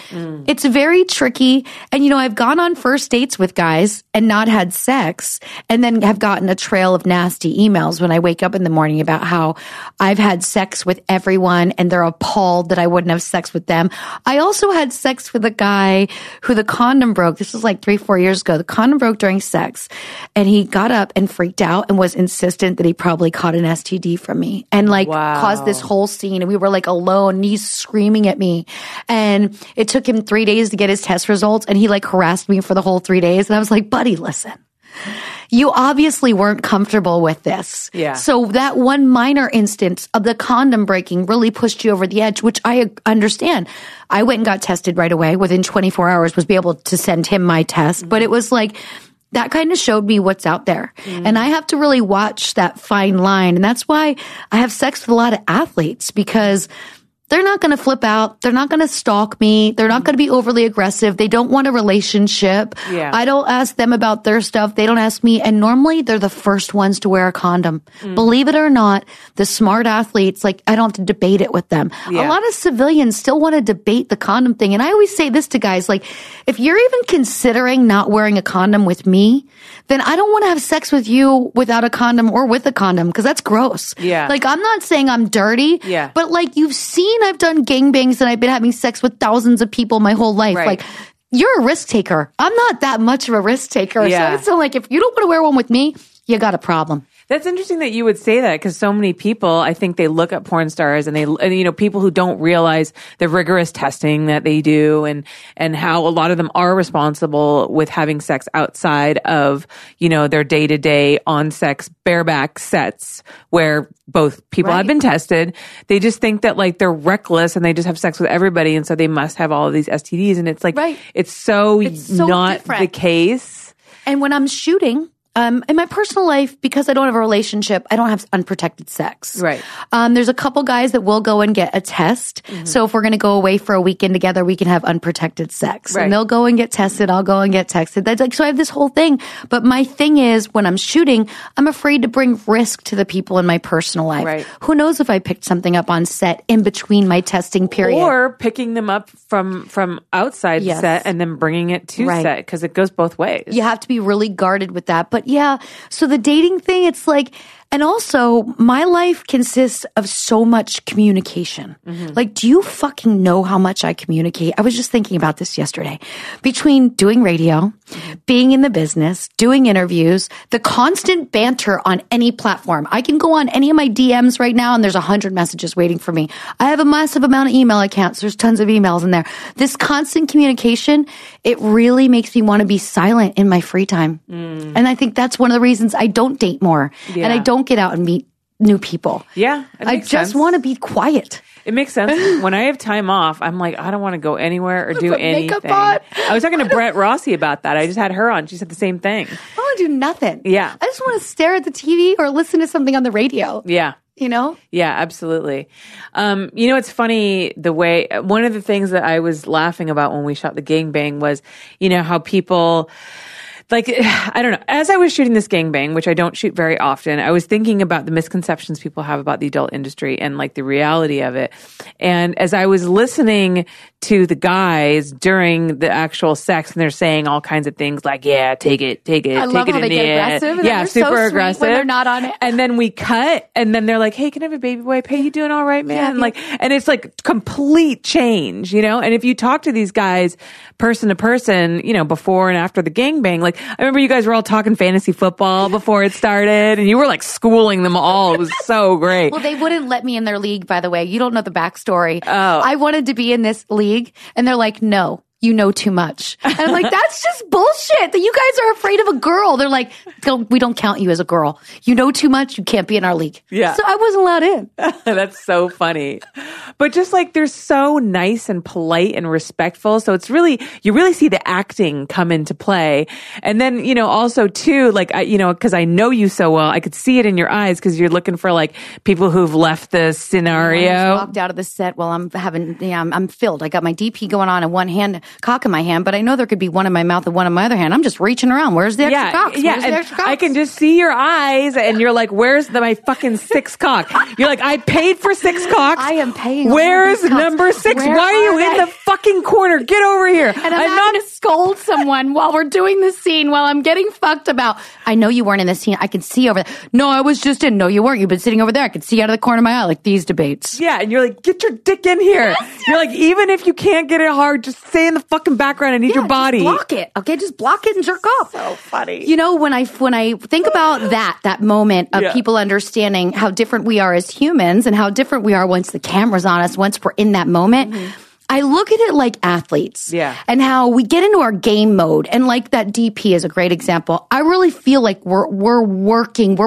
it's very tricky. And, you know, I've gone on first dates with guys and not had sex, and then have gotten a trail of nasty emails when I wake up in the morning about how I've had sex with everyone and they're appalled that I wouldn't have sex with them. I also had sex with a guy who the condom broke. This was like 3-4 years ago. The condom broke during sex, and he got up and freaked out and was insistent that he probably caught an STD from me, and caused this whole scene. And we were like alone, and he's screaming at me. And it took him 3 days to get his test results, and he harassed me for the whole 3 days. And I was like, buddy, listen. You obviously weren't comfortable with this. Yeah. So that one minor instance of the condom breaking really pushed you over the edge, which I understand. I went and got tested right away. Within 24 hours, was able to send him my test. Mm-hmm. But it was that kind of showed me what's out there. Mm-hmm. And I have to really watch that fine line. And that's why I have sex with a lot of athletes, because they're not going to flip out. They're not going to stalk me. They're not going to be overly aggressive. They don't want a relationship. Yeah. I don't ask them about their stuff. They don't ask me. And normally they're the first ones to wear a condom. Mm. Believe it or not, the smart athletes, I don't have to debate it with them. Yeah. A lot of civilians still want to debate the condom thing. And I always say this to guys, if you're even considering not wearing a condom with me, then I don't want to have sex with you without a condom or with a condom, because that's gross. Yeah. I'm not saying I'm dirty, but you've seen I've done gangbangs and I've been having sex with thousands of people my whole life. Right. You're a risk taker. I'm not that much of a risk taker. Yeah. So if you don't want to wear one with me, you got a problem. That's interesting that you would say that, because so many people, I think they look at porn stars and people who don't realize the rigorous testing that they do and how a lot of them are responsible with having sex outside of, their day-to-day on-sex bareback sets where both people have been tested. They just think that they're reckless and they just have sex with everybody, and so they must have all of these STDs, and it's it's so not different. The case. And when I'm shooting, in my personal life, because I don't have a relationship, I don't have unprotected sex. Right. There's a couple guys that will go and get a test. Mm-hmm. So if we're going to go away for a weekend together, we can have unprotected sex. Right. And they'll go and get tested. I'll go and get texted. That's so I have this whole thing. But my thing is, when I'm shooting, I'm afraid to bring risk to the people in my personal life. Right. Who knows if I picked something up on set in between my testing period. Or picking them up from outside set and then bringing it to set, because it goes both ways. You have to be really guarded with that. But yeah, so the dating thing, and also my life consists of so much communication. Mm-hmm. Do you fucking know how much I communicate? I was just thinking about this yesterday. Between doing radio, being in the business, doing interviews, the constant banter on any platform. I can go on any of my DMs right now and there's 100 messages waiting for me. I have a massive amount of email accounts. There's tons of emails in there. This constant communication, it really makes me want to be silent in my free time. Mm. And I think that's one of the reasons I don't date more. Yeah. And I don't get out and meet new people. Yeah. I just want to be quiet. It makes sense. When I have time off, I'm like, I don't want to go anywhere or do anything. I was talking to Brett Rossi about that. I just had her on. She said the same thing. I want to do nothing. Yeah. I just want to stare at the TV or listen to something on the radio. Yeah. You know? Yeah, absolutely. It's funny the way, one of the things that I was laughing about when we shot the gangbang was, how people, like, I don't know. As I was shooting this gangbang, which I don't shoot very often, I was thinking about the misconceptions people have about the adult industry and like the reality of it. And as I was listening to the guys during the actual sex, and they're saying all kinds of things like, yeah, take it. I love how they get aggressive. And yeah, super so aggressive. When they're not on it. And then we cut, and then they're like, hey, can I have a baby wipe? Hey, you doing all right, man? Yeah, and like, and it's like complete change, you know? And if you talk to these guys person to person, you know, before and after the gangbang, like, I remember you guys were all talking fantasy football before it started, and you were like schooling them all. It was so great. Well, they wouldn't let me in their league, by the way. You don't know the backstory. Oh. I wanted to be in this league, and they're like, no. You know too much. And I'm like, that's just bullshit that you guys are afraid of a girl. They're like, we don't count you as a girl. You know too much. You can't be in our league. Yeah. So I wasn't allowed in. That's so funny. But just like, they're so nice and polite and respectful. So it's really, you really see the acting come into play. And then, you know, also too, like, you know, because I know you so well, I could see it in your eyes because you're looking for like people who've left the scenario. I just walked out of the set while I'm filled. I got my DP going on in one hand. Cock in my hand, but I know there could be one in my mouth and one in my other hand. I'm just reaching around. Where's the extra cocks? Yeah, the extra cocks? I can just see your eyes, and you're like, "Where's my fucking six cock?" You're like, "I paid for six cocks. I am paying. Where's number six? Where Why are you in the fucking corner? Get over here!" And I'm not going to scold someone while we're doing this scene, while I'm getting fucked about. I know you weren't in this scene. I can see over there. No, I was just in. No, you weren't. You've been sitting over there. I could see out of the corner of my eye, like these debates. Yeah, and you're like, "Get your dick in here." Yes. You're like, even if you can't get it hard, just stay in the fucking background. I need your body. Just block it. Okay, just block it and jerk off. So funny. You know, when I think about that moment of people understanding how different we are as humans and how different we are once the camera's on us, once we're in that moment, mm-hmm. I look at it like athletes and how we get into our game mode. And like that DP is a great example. I really feel like we're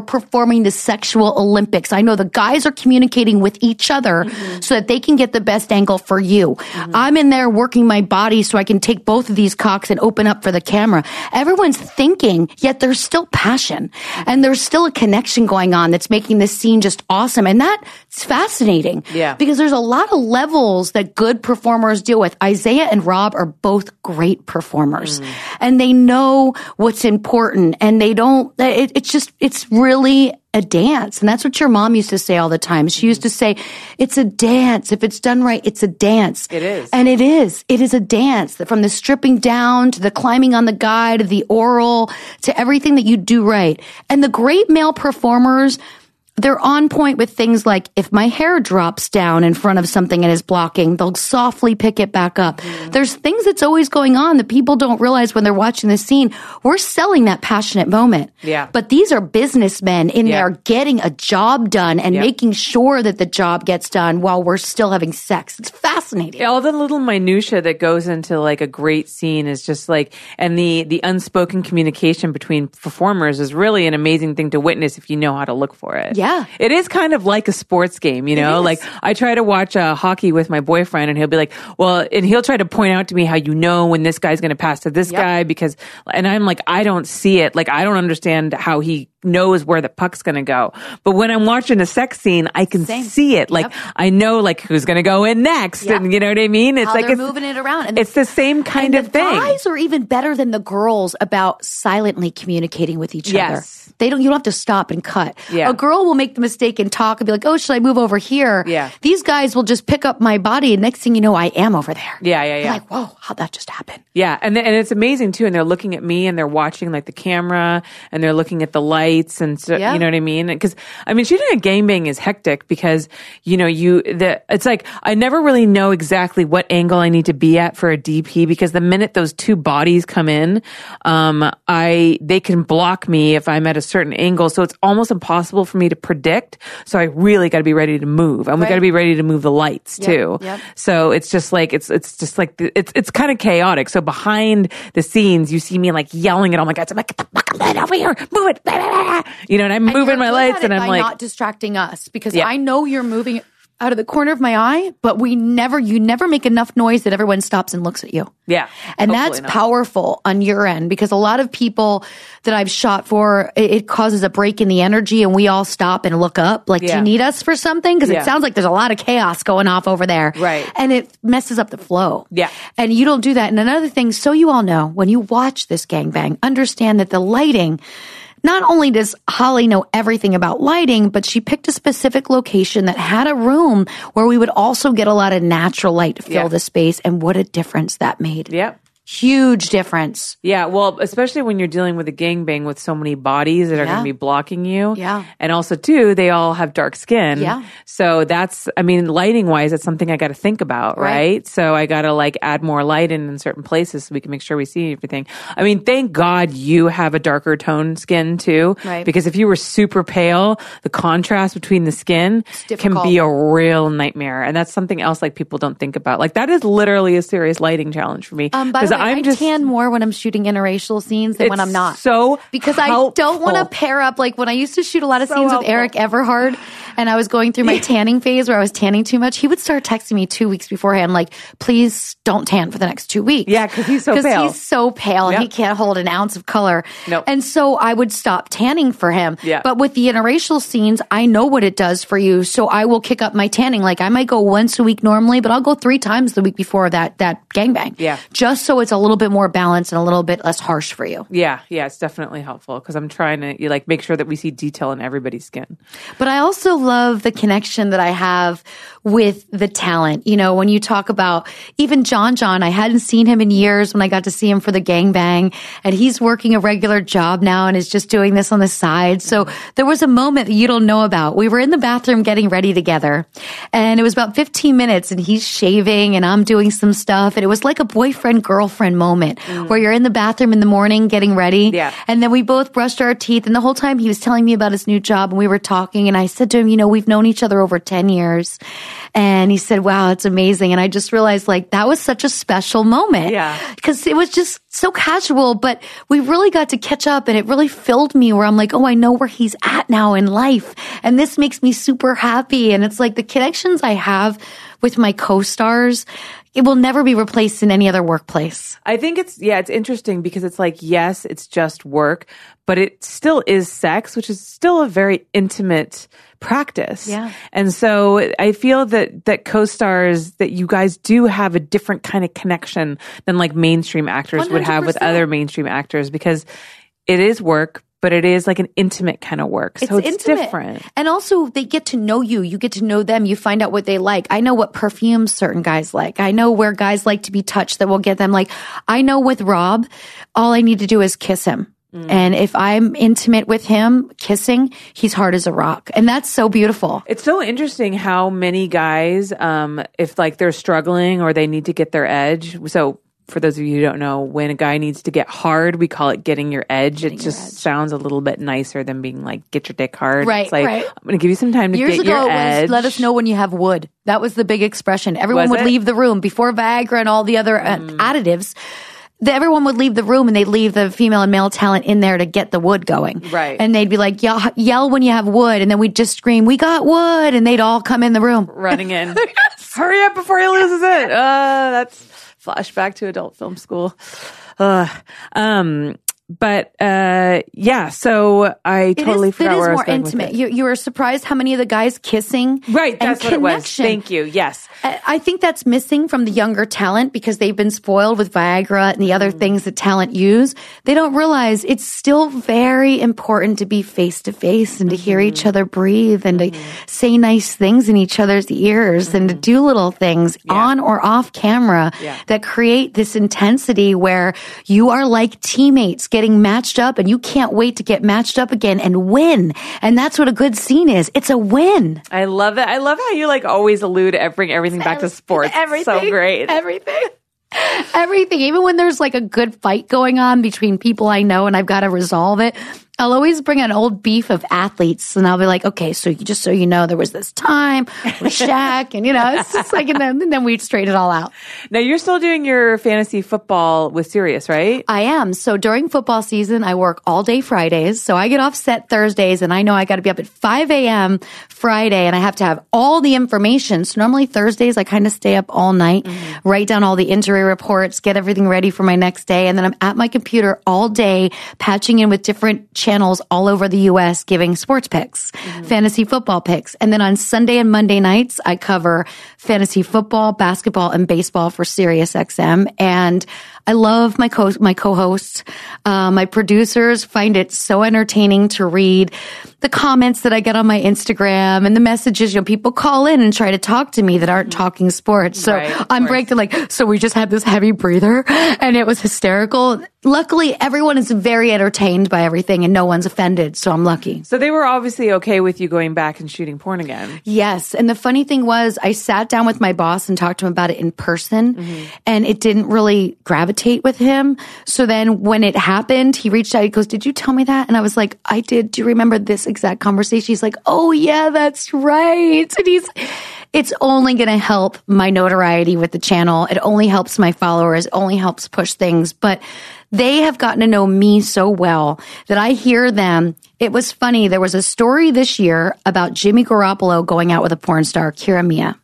performing the sexual Olympics. I know the guys are communicating with each other mm-hmm. so that they can get the best angle for you. Mm-hmm. I'm in there working my body so I can take both of these cocks and open up for the camera. Everyone's thinking, yet there's still passion and there's still a connection going on that's making this scene just awesome. And that's fascinating because there's a lot of levels that good performers deal with. Isaiah and Rob are both great performers and they know what's important and they don't, it's really a dance. And that's what your mom used to say all the time. She used to say, it's a dance. If it's done right, it's a dance. It is. And it is. It is a dance. From the stripping down to the climbing on the guy to the oral to everything that you do right. And the great male performers, they're on point with things like if my hair drops down in front of something and is blocking, they'll softly pick it back up. Mm-hmm. There's things that's always going on that people don't realize when they're watching the scene. We're selling that passionate moment. Yeah. But these are businessmen in there getting a job done and making sure that the job gets done while we're still having sex. It's fascinating. All the little minutia that goes into like a great scene is just like, and the unspoken communication between performers is really an amazing thing to witness if you know how to look for it. Yeah. It is kind of like a sports game, you know? Like, I try to watch hockey with my boyfriend, and he'll be like, well, and he'll try to point out to me how you know when this guy's going to pass to this guy because, and I'm like, I don't see it. Like, I don't understand how he knows where the puck's going to go. But when I'm watching a sex scene, I can see it. Like, I know, like, who's going to go in next. Yep. And you know what I mean? It's how like, it's moving it around. And it's the same kind of thing. The guys are even better than the girls about silently communicating with each other. You don't have to stop and cut. Yeah. A girl will make the mistake and talk and be like, oh, should I move over here? Yeah. These guys will just pick up my body and next thing you know, I am over there. Yeah. You're like, whoa, how'd that just happen? Yeah. And it's amazing too. And they're looking at me and they're watching like the camera and they're looking at the lights and so, you know what I mean? Because I mean, shooting a gangbang is hectic because, you know, it's like, I never really know exactly what angle I need to be at for a DP because the minute those two bodies come in, they can block me if I'm at a certain angle. So it's almost impossible for me to predict. So I really got to be ready to move. And we got to be ready to move the lights too. Yep. So it's just like, it's kind of chaotic. So behind the scenes, you see me like yelling at all my guys. I'm like, get the fuck light over here. Move it. You know, and I'm moving my lights and I'm like. Not distracting us because I know you're moving it. out of the corner of my eye, but you never make enough noise that everyone stops and looks at you. Yeah. And that's powerful on your end, because a lot of people that I've shot for, it causes a break in the energy and we all stop and look up. Like, do you need us for something? Because it sounds like there's a lot of chaos going off over there. Right. And it messes up the flow. Yeah. And you don't do that. And another thing, so you all know, when you watch this gangbang, understand that the lighting... Not only does Holly know everything about lighting, but she picked a specific location that had a room where we would also get a lot of natural light to fill the space, and what a difference that made. Yep. Huge difference. Yeah, well, especially when you're dealing with a gangbang with so many bodies that are going to be blocking you. Yeah. And also, too, they all have dark skin. Yeah. So that's, I mean, lighting-wise, that's something I got to think about, right? So I got to, like, add more light in certain places so we can make sure we see everything. I mean, thank God you have a darker tone skin, too. Right. Because if you were super pale, the contrast between the skin can be a real nightmare. And that's something else, like, people don't think about. Like, that is literally a serious lighting challenge for me. I tan more when I'm shooting interracial scenes than when I'm not. So because helpful. I don't want to pair up. Like when I used to shoot a lot of scenes with Eric Everhard, and I was going through my tanning phase where I was tanning too much, he would start texting me 2 weeks beforehand, like, "Please don't tan for the next 2 weeks." Yeah, because he's so pale. Because he's so pale, and he can't hold an ounce of color. Nope. And so I would stop tanning for him. Yeah. But with the interracial scenes, I know what it does for you, so I will kick up my tanning. Like I might go once a week normally, but I'll go 3 times the week before that gangbang. Yeah. Just so it's a little bit more balanced and a little bit less harsh for you. Yeah, yeah, it's definitely helpful because I'm trying to like make sure that we see detail in everybody's skin. But I also love the connection that I have with the talent. You know, when you talk about even John, I hadn't seen him in years when I got to see him for the gangbang, and he's working a regular job now and is just doing this on the side. So there was a moment that you don't know about. We were in the bathroom getting ready together, and it was about 15 minutes, and he's shaving, and I'm doing some stuff, and it was like a boyfriend-girlfriend moment where you're in the bathroom in the morning getting ready. Yeah. And then we both brushed our teeth. And the whole time he was telling me about his new job and we were talking. And I said to him, you know, we've known each other over 10 years. And he said, wow, it's amazing. And I just realized like that was such a special moment. Yeah. Because it was just so casual, but we really got to catch up and it really filled me where I'm like, oh, I know where he's at now in life. And this makes me super happy. And it's like the connections I have with my co-stars, it will never be replaced in any other workplace. I think it's interesting because it's like, yes, it's just work, but it still is sex, which is still a very intimate practice. Yeah. And so I feel that co-stars, that you guys do have a different kind of connection than like mainstream actors 100%. Would have with other mainstream actors because it is work, but it is like an intimate kind of work. So it's different. And also they get to know you. You get to know them. You find out what they like. I know what perfumes certain guys like. I know where guys like to be touched that will get them. Like I know with Rob, all I need to do is kiss him. And if I'm intimate with him, kissing, he's hard as a rock. And that's so beautiful. It's so interesting how many guys, if like they're struggling or they need to get their edge. So for those of you who don't know, when a guy needs to get hard, we call it getting your edge. Sounds a little bit nicer than being like, get your dick hard. Right, it's like, right. I'm going to give you some time to get your edge. Years ago, let us know when you have wood. That was the big expression. Everyone would leave the room before Viagra and all the other additives. Everyone would leave the room and they'd leave the female and male talent in there to get the wood going. Right. And they'd be like, yell when you have wood. And then we'd just scream, we got wood. And they'd all come in the room. Running in. Yes. Hurry up before he loses it. That's flashback to adult film school. So I totally forgot where I was going with it. It is more intimate. You were surprised how many of the guys kissing. Right, that's what it was. Thank you, yes. I think that's missing from the younger talent because they've been spoiled with Viagra and the other things that talent use. They don't realize it's still very important to be face-to-face and to hear each other breathe and to say nice things in each other's ears and to do little things on or off camera that create this intensity where you are like teammates getting matched up and you can't wait to get matched up again and win. And that's what a good scene is. It's a win. I love it. I love how you like always allude to bring everything back to sports. Everything. So great. Everything. Even when there's like a good fight going on between people I know and I've got to resolve it, I'll always bring an old beef of athletes, and I'll be like, okay, so you, just so you know, there was this time with Shaq, and, you know, it's just like, and then we'd straight it all out. Now, you're still doing your fantasy football with Sirius, right? I am. So during football season, I work all day Fridays, so I get off set Thursdays, and I know I got to be up at 5 a.m. Friday, and I have to have all the information. So normally Thursdays, I kind of stay up all night, write down all the injury reports, get everything ready for my next day, and then I'm at my computer all day, patching in with different channels all over the U.S. giving sports picks, fantasy football picks. And then on Sunday and Monday nights, I cover fantasy football, basketball, and baseball for SiriusXM. And I love my co-hosts. My producers find it so entertaining to read the comments that I get on my Instagram and the messages. You know, people call in and try to talk to me that aren't talking sports. So I'm breaking like, so we just had this heavy breather and it was hysterical. Luckily, everyone is very entertained by everything and no one's offended. So I'm lucky. So they were obviously okay with you going back and shooting porn again. Yes. And the funny thing was I sat down with my boss and talked to him about it in person and it didn't really gravitate with him. So then when it happened, he reached out. He goes, did you tell me that? And I was like, I did. Do you remember this exact conversation? He's like, oh yeah, that's right. And it's only going to help my notoriety with the channel. It only helps my followers, only helps push things. But they have gotten to know me so well that I hear them. It was funny. There was a story this year about Jimmy Garoppolo going out with a porn star, Kira Mia.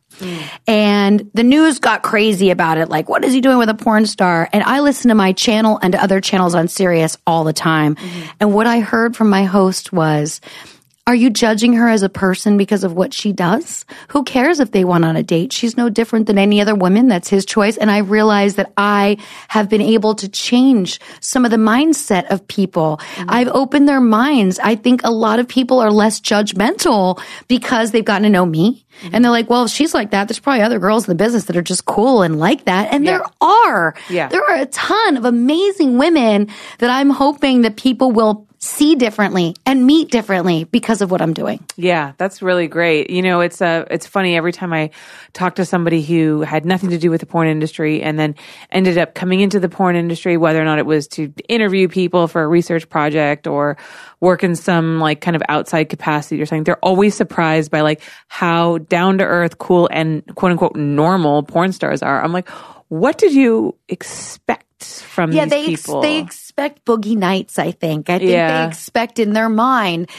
And the news got crazy about it. Like, what is he doing with a porn star? And I listen to my channel and to other channels on Sirius all the time. And what I heard from my host was, are you judging her as a person because of what she does? Who cares if they went on a date? She's no different than any other woman. That's his choice. And I realize that I have been able to change some of the mindset of people. I've opened their minds. I think a lot of people are less judgmental because they've gotten to know me. And they're like, well, if she's like that, there's probably other girls in the business that are just cool and like that. And there are. There are a ton of amazing women that I'm hoping that people will see differently and meet differently because of what I'm doing. Yeah, that's really great. You know, it's funny every time I talk to somebody who had nothing to do with the porn industry and then ended up coming into the porn industry, whether or not it was to interview people for a research project or work in some like kind of outside capacity or something, they're always surprised by like how down to earth, cool, and quote unquote normal porn stars are. I'm like, what did you expect from these people? They expect boogie nights, I think. They expect in their mind.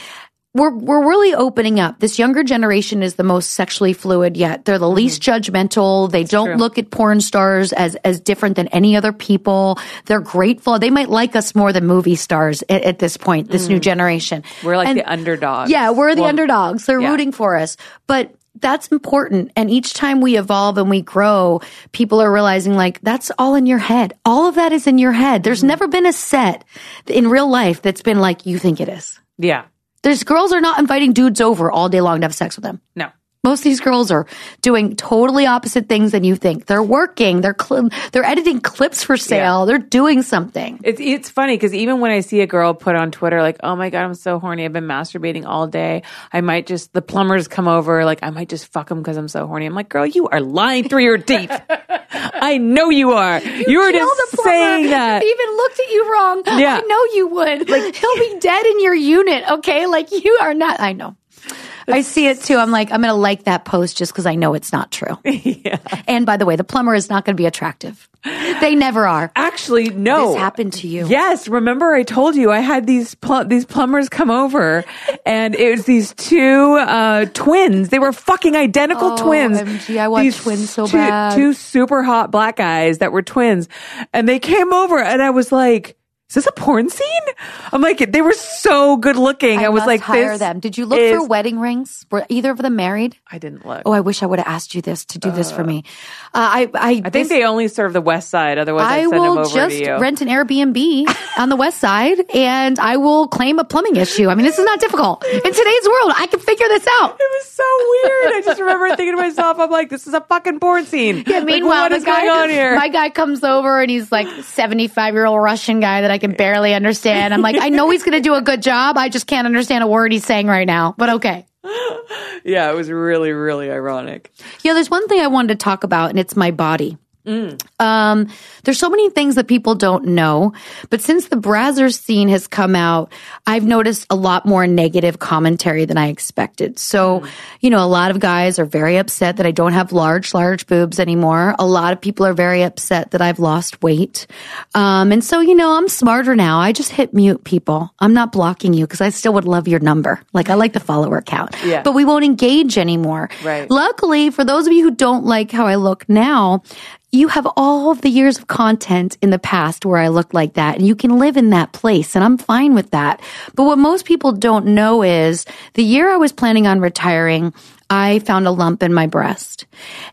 We're really opening up. This younger generation is the most sexually fluid yet. They're the least judgmental. They don't look at porn stars as different than any other people. They're grateful. They might like us more than movie stars at this point, this new generation. We're like the underdogs. Yeah, we're the underdogs. They're rooting for us. But that's important. And each time we evolve and we grow, people are realizing like, that's all in your head. All of that is in your head. There's never been a set in real life that's been like, you think it is. Yeah. There's girls are not inviting dudes over all day long to have sex with them. No. Most of these girls are doing totally opposite things than you think. They're working. They're editing clips for sale. Yeah. They're doing something. It's funny because even when I see a girl put on Twitter like, oh my God, I'm so horny. I've been masturbating all day. The plumbers come over. Like, I might just fuck them because I'm so horny. I'm like, girl, you are lying through your teeth. I know you are. You're just saying that. If he even looked at you wrong, I know you would. Like, he'll be dead in your unit, okay? Like, you are not. I know. I see it too. I'm like, I'm going to like that post just because I know it's not true. Yeah. And by the way, the plumber is not going to be attractive. They never are. Actually, no. This happened to you. Yes. Remember I told you I had these plumbers come over and it was these two twins. They were fucking identical twins. OMG, I want twins so bad. Two super hot black guys that were twins. And they came over and I was like, is this a porn scene? I'm like, they were so good looking. I was like, hire them. Did you look for wedding rings? Were either of them married? I didn't look. Oh, I wish I would have asked you this to do this for me. I think they only serve the West Side. Otherwise, I'd send them over to you. I will just rent an Airbnb on the West Side, and I will claim a plumbing issue. I mean, this is not difficult in today's world. I can figure this out. It was so weird. I just remember thinking to myself, I'm like, this is a fucking porn scene. Yeah. Meanwhile, like, what is going on here? My guy comes over, and he's like 75-year-old Russian guy that I can barely understand. I'm like, I know he's going to do a good job. I just can't understand a word he's saying right now, but okay. Yeah, it was really, really ironic. Yeah, there's one thing I wanted to talk about, and it's my body. There's so many things that people don't know, but since the Brazzers scene has come out, I've noticed a lot more negative commentary than I expected. So, you know, a lot of guys are very upset that I don't have large boobs anymore. A lot of people are very upset that I've lost weight. And so, you know, I'm smarter now. I just hit mute people. I'm not blocking you because I still would love your number. Like, I like the follower count, but we won't engage anymore. Right. Luckily, for those of you who don't like how I look now, you have all of the years of content in the past where I looked like that, and you can live in that place, and I'm fine with that. But what most people don't know is the year I was planning on retiring, I found a lump in my breast,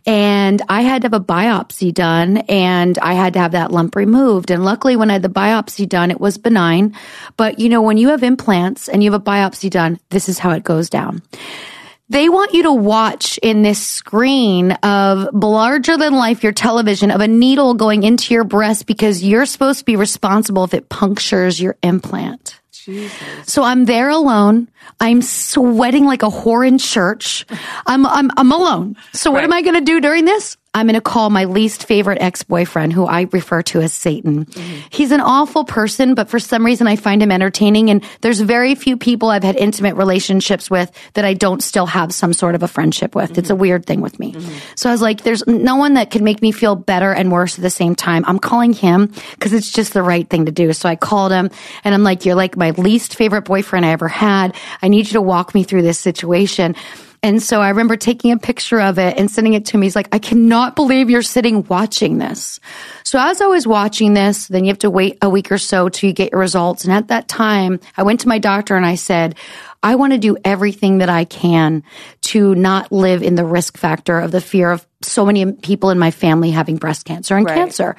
and I had to have a biopsy done, and I had to have that lump removed. And luckily, when I had the biopsy done, it was benign. But, you know, when you have implants and you have a biopsy done, this is how it goes down. They want you to watch in this screen of larger than life, your television, of a needle going into your breast because you're supposed to be responsible if it punctures your implant. Jesus. So I'm there alone. I'm sweating like a whore in church. I'm alone. So what am I going to do during this? I'm going to call my least favorite ex-boyfriend, who I refer to as Satan. He's an awful person, but for some reason I find him entertaining. And there's very few people I've had intimate relationships with that I don't still have some sort of a friendship with. It's a weird thing with me. So I was like, there's no one that could make me feel better and worse at the same time. I'm calling him because it's just the right thing to do. So I called him and I'm like, you're like my least favorite boyfriend I ever had. I need you to walk me through this situation. And so I remember taking a picture of it and sending it to me. He's like, I cannot believe you're sitting watching this. So as I was watching this, then you have to wait a week or so till you get your results. And at that time, I went to my doctor and I said, I want to do everything that I can to not live in the risk factor of the fear of so many people in my family having breast cancer and cancer.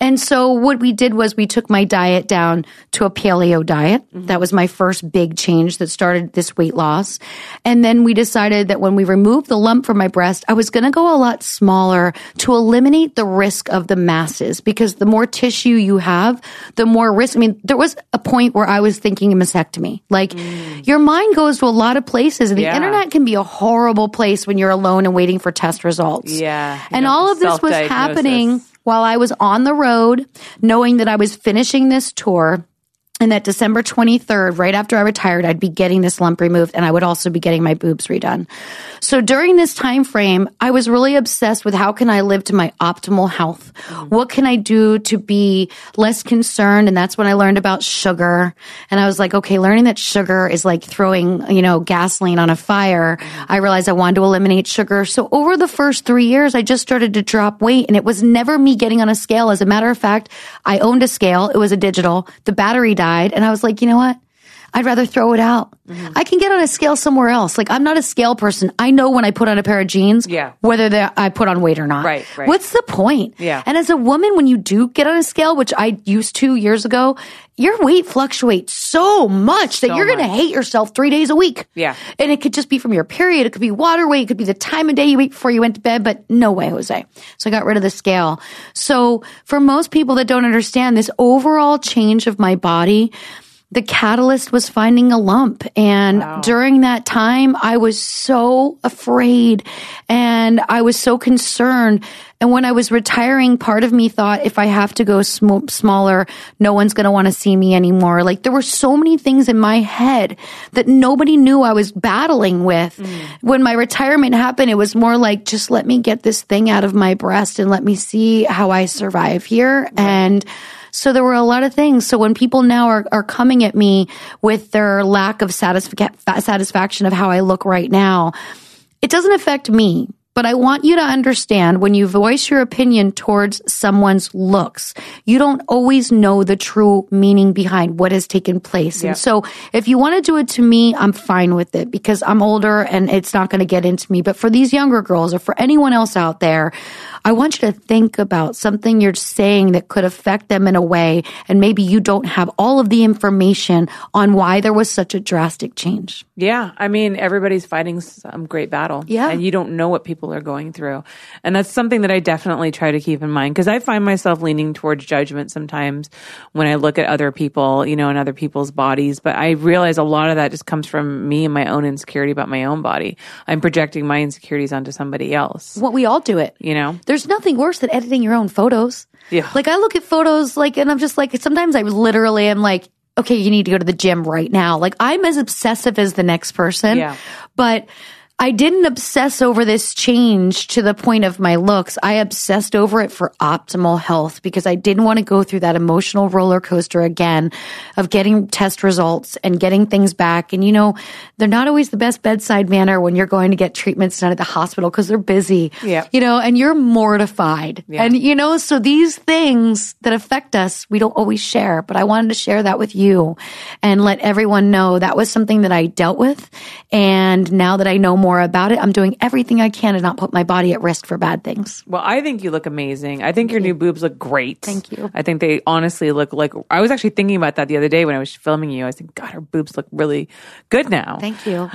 And so what we did was we took my diet down to a paleo diet. That was my first big change that started this weight loss. And then we decided that when we removed the lump from my breast, I was going to go a lot smaller to eliminate the risk of the masses, because the more tissue you have, the more risk. I mean, there was a point where I was thinking a mastectomy. Like, your mind goes to a lot of places, and the internet can be a horrible place when you're alone and waiting for test results. And all of this was happening while I was on the road, knowing that I was finishing this tour and that December 23rd, right after I retired, I'd be getting this lump removed and I would also be getting my boobs redone. So during this time frame, I was really obsessed with how can I live to my optimal health? What can I do to be less concerned? And that's when I learned about sugar. And I was like, okay, learning that sugar is like throwing, you know, gasoline on a fire. I realized I wanted to eliminate sugar. So over the first 3 years, I just started to drop weight, and it was never me getting on a scale. As a matter of fact, I owned a scale. It was a digital. The battery died. And I was like, you know what? I'd rather throw it out. I can get on a scale somewhere else. Like, I'm not a scale person. I know when I put on a pair of jeans, whether I put on weight or not. Right. What's the point? And as a woman, when you do get on a scale, which I used to years ago, your weight fluctuates so much that you're going to hate yourself 3 days a week. And it could just be from your period. It could be water weight. It could be the time of day you ate before you went to bed. But no way, Jose. So I got rid of the scale. So for most people that don't understand this overall change of my body, the catalyst was finding a lump. And during that time, I was so afraid and I was so concerned. And when I was retiring, part of me thought, if I have to go smaller, no one's going to want to see me anymore. Like, there were so many things in my head that nobody knew I was battling with. When my retirement happened, it was more like, just let me get this thing out of my breast and let me see how I survive here. And so there were a lot of things. So when people now are coming at me with their lack of satisfaction of how I look right now, it doesn't affect me. But I want you to understand, when you voice your opinion towards someone's looks, you don't always know the true meaning behind what has taken place. And so if you want to do it to me, I'm fine with it, because I'm older and it's not going to get into me. But for these younger girls, or for anyone else out there, I want you to think about something you're saying that could affect them in a way. And maybe you don't have all of the information on why there was such a drastic change. I mean, everybody's fighting some great battle. And you don't know what people people are going through. And that's something that I definitely try to keep in mind, because I find myself leaning towards judgment sometimes when I look at other people, you know, and other people's bodies. But I realize a lot of that just comes from me and my own insecurity about my own body. I'm projecting my insecurities onto somebody else. Well, we all do it. You know? There's nothing worse than editing your own photos. Yeah. Like, I look at photos, like, and I'm just like, sometimes I literally am like, okay, you need to go to the gym right now. Like, I'm as obsessive as the next person. Yeah. But I didn't obsess over this change to the point of my looks. I obsessed over it for optimal health, because I didn't want to go through that emotional roller coaster again of getting test results and getting things back. And, you know, they're not always the best bedside manner when you're going to get treatments done at the hospital, because they're busy, yeah, you know, and you're mortified. Yeah. And, you know, so these things that affect us, we don't always share. But I wanted to share that with you and let everyone know that was something that I dealt with. And now that I know more about it, I'm doing everything I can to not put my body at risk for bad things. Well, I think you look amazing. I think your new boobs look great. Thank you. I think they honestly look like, I was actually thinking about that the other day when I was filming you. I was thinking, God, her boobs look really good now. Thank you.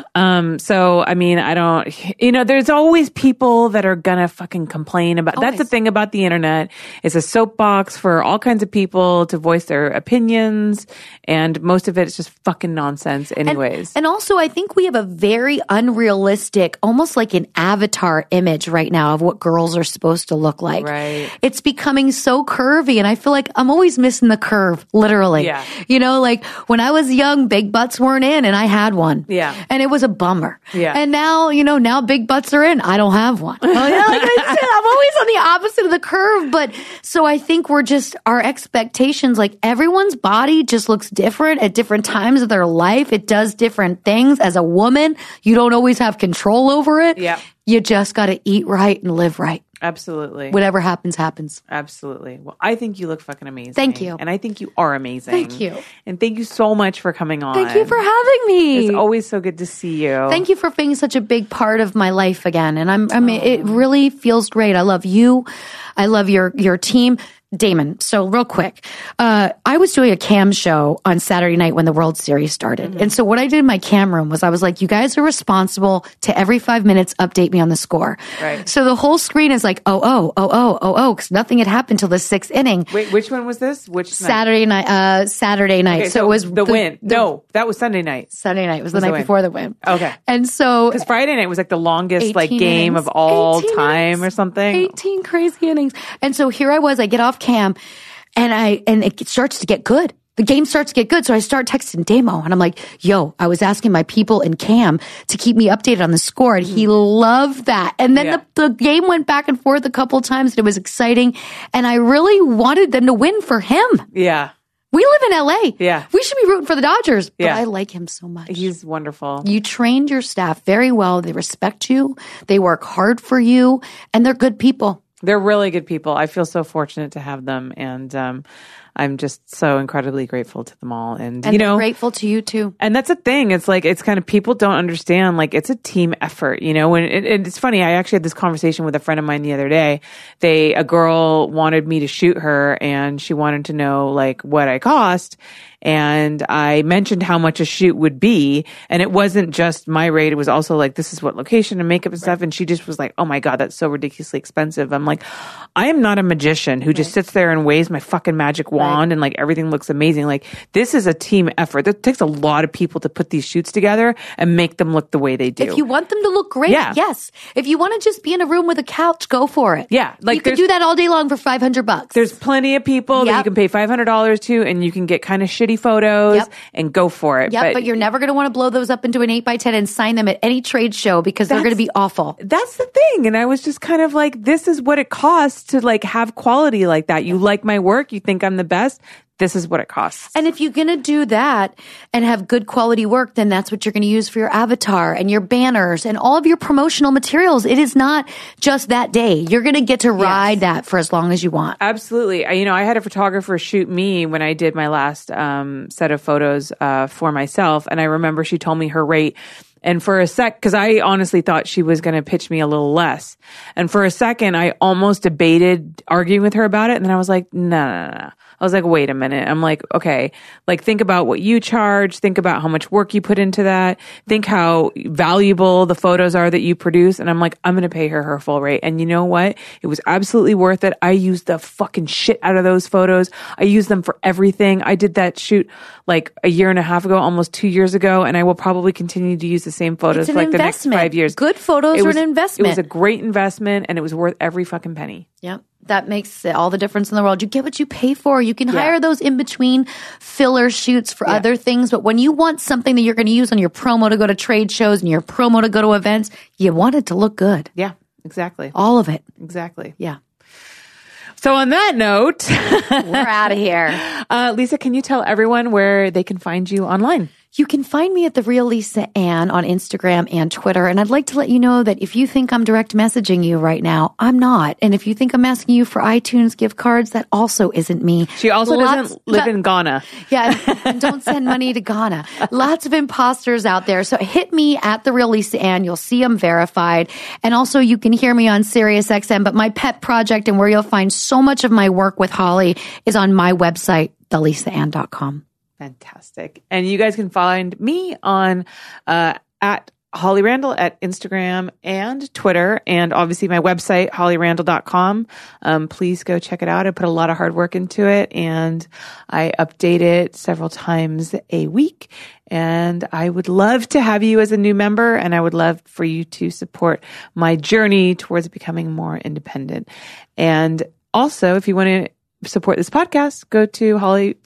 So, I mean, I don't, you know, there's always people that are gonna fucking complain about, always. That's the thing about the internet. It's a soapbox for all kinds of people to voice their opinions. And most of it is just fucking nonsense anyways. And also, I think we have a very unrealistic, almost like an avatar image right now of what girls are supposed to look like. Right. It's becoming so curvy, and I feel like I'm always missing the curve, literally. Yeah. You know, like when I was young, big butts weren't in, and I had one. Yeah. And it was a bummer. Yeah. And now, you know, now big butts are in. I don't have one. Well, yeah, like I said, I'm always on the opposite of the curve. But so I think we're just, our expectations, like everyone's body just looks different at different times of their life. It does different things. As a woman, you don't always have control over it. Yeah. You just got to eat right and live right. Absolutely. Whatever happens, happens. Absolutely. Well, I think you look fucking amazing. Thank you. And I think you are amazing. Thank you. And thank you so much for coming on. Thank you for having me. It's always so good to see you. Thank you for being such a big part of my life again. And I mean, it really feels great. I love you. I love your team. Damon, so real quick, I was doing a cam show on Saturday night when the World Series started. Mm-hmm. And so what I did in my cam room was I was like, you guys are responsible to every 5 minutes update me on the score. Right. So the whole screen is like, oh, because nothing had happened till the sixth inning. Wait, which one was this? Which Saturday night? Saturday night. Okay, so it was the win. No, that was Sunday night. Sunday night was the night before the win. Okay. And so, because Friday night was like the longest like game innings, of all time innings, or something. 18 crazy innings. And so here I was, I get off cam and it starts to get good. The game starts to get good. So I start texting Damo and I'm like, yo, I was asking my people in cam to keep me updated on the score. And he loved that. And then the game went back and forth a couple times and it was exciting. And I really wanted them to win for him. Yeah. We live in LA. Yeah. We should be rooting for the Dodgers. But yeah. I like him so much. He's wonderful. You trained your staff very well. They respect you. They work hard for you and they're good people. They're really good people. I feel so fortunate to have them. And I'm just so incredibly grateful to them all. And you know, grateful to you too. And that's the thing. It's like, it's kind of, people don't understand, like, it's a team effort, you know, and it's funny. I actually had this conversation with a friend of mine the other day. A girl wanted me to shoot her and she wanted to know like what I cost. And I mentioned how much a shoot would be. And it wasn't just my rate. It was also like, this is what location and makeup and stuff. And she just was like, oh my God, that's so ridiculously expensive. I'm like, I am not a magician who just sits there and waves my fucking magic wand and like everything looks amazing. Like, this is a team effort. It takes a lot of people to put these shoots together and make them look the way they do. If you want them to look great, yes. If you want to just be in a room with a couch, go for it. Yeah. Like, you can do that all day long for $500. There's plenty of people that you can pay $500 to and you can get kind of shitty photos and go for it. But you're never going to want to blow those up into an 8x10 and sign them at any trade show because they're going to be awful. That's the thing. And I was just kind of like, this is what it costs to like have quality like that. You like my work. You think I'm the best. This is what it costs. And if you're going to do that and have good quality work, then that's what you're going to use for your avatar and your banners and all of your promotional materials. It is not just that day. You're going to get to ride that for as long as you want. Absolutely. You know, I had a photographer shoot me when I did my last set of photos for myself. And I remember she told me her rate. And for a sec, because I honestly thought she was going to pitch me a little less. And for a second, I almost debated arguing with her about it. And then I was like, no. I was like, wait a minute. I'm like, okay, like think about what you charge. Think about how much work you put into that. Think how valuable the photos are that you produce. And I'm like, I'm going to pay her full rate. And you know what? It was absolutely worth it. I used the fucking shit out of those photos. I used them for everything. I did that shoot like a year and a half ago, almost 2 years ago. And I will probably continue to use the same photos for like the next 5 years. Good photos are an investment. It was a great investment and it was worth every fucking penny. Yep. That makes all the difference in the world. You get what you pay for. You can hire those in between filler shoots for other things. But when you want something that you're going to use on your promo to go to trade shows and your promo to go to events, you want it to look good. Yeah, exactly. All of it. Exactly. Yeah. So on that note, we're out of here. Lisa, can you tell everyone where they can find you online? You can find me at The Real Lisa Ann on Instagram and Twitter. And I'd like to let you know that if you think I'm direct messaging you right now, I'm not. And if you think I'm asking you for iTunes gift cards, that also isn't me. She also doesn't live in Ghana. Yeah, and don't send money to Ghana. Lots of imposters out there. So hit me at The Real Lisa Ann. You'll see I'm verified. And also you can hear me on SiriusXM. But my pet project and where you'll find so much of my work with Holly is on my website, thelisaann.com. Fantastic. And you guys can find me on at Holly Randall at Instagram and Twitter, and obviously my website, hollyrandall.com. Please go check it out. I put a lot of hard work into it, and I update it several times a week. And I would love to have you as a new member, and I would love for you to support my journey towards becoming more independent. And also, if you want to support this podcast, go to Patreon.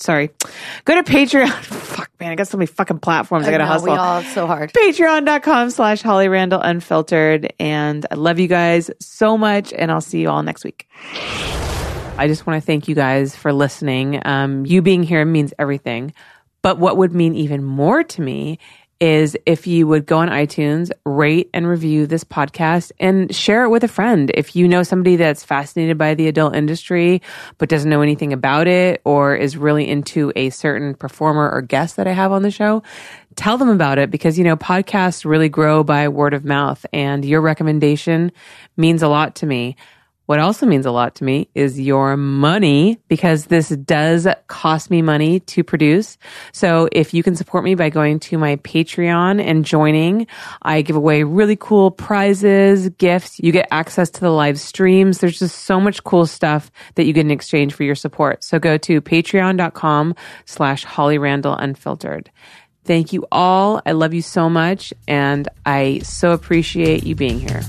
Fuck, man, I got so many fucking platforms. I gotta hustle. We all, it's so hard. Patreon.com/Holly Randall Unfiltered. And I love you guys so much, and I'll see you all next week. I just want to thank you guys for listening. You being here means everything. But what would mean even more to me is if you would go on iTunes, rate and review this podcast, and share it with a friend. If you know somebody that's fascinated by the adult industry but doesn't know anything about it, or is really into a certain performer or guest that I have on the show, tell them about it, because, you know, podcasts really grow by word of mouth, and your recommendation means a lot to me. What also means a lot to me is your money, because this does cost me money to produce. So if you can support me by going to my Patreon and joining, I give away really cool prizes, gifts. You get access to the live streams. There's just so much cool stuff that you get in exchange for your support. So go to patreon.com/Holly Randall Unfiltered. Thank you all. I love you so much, and I so appreciate you being here.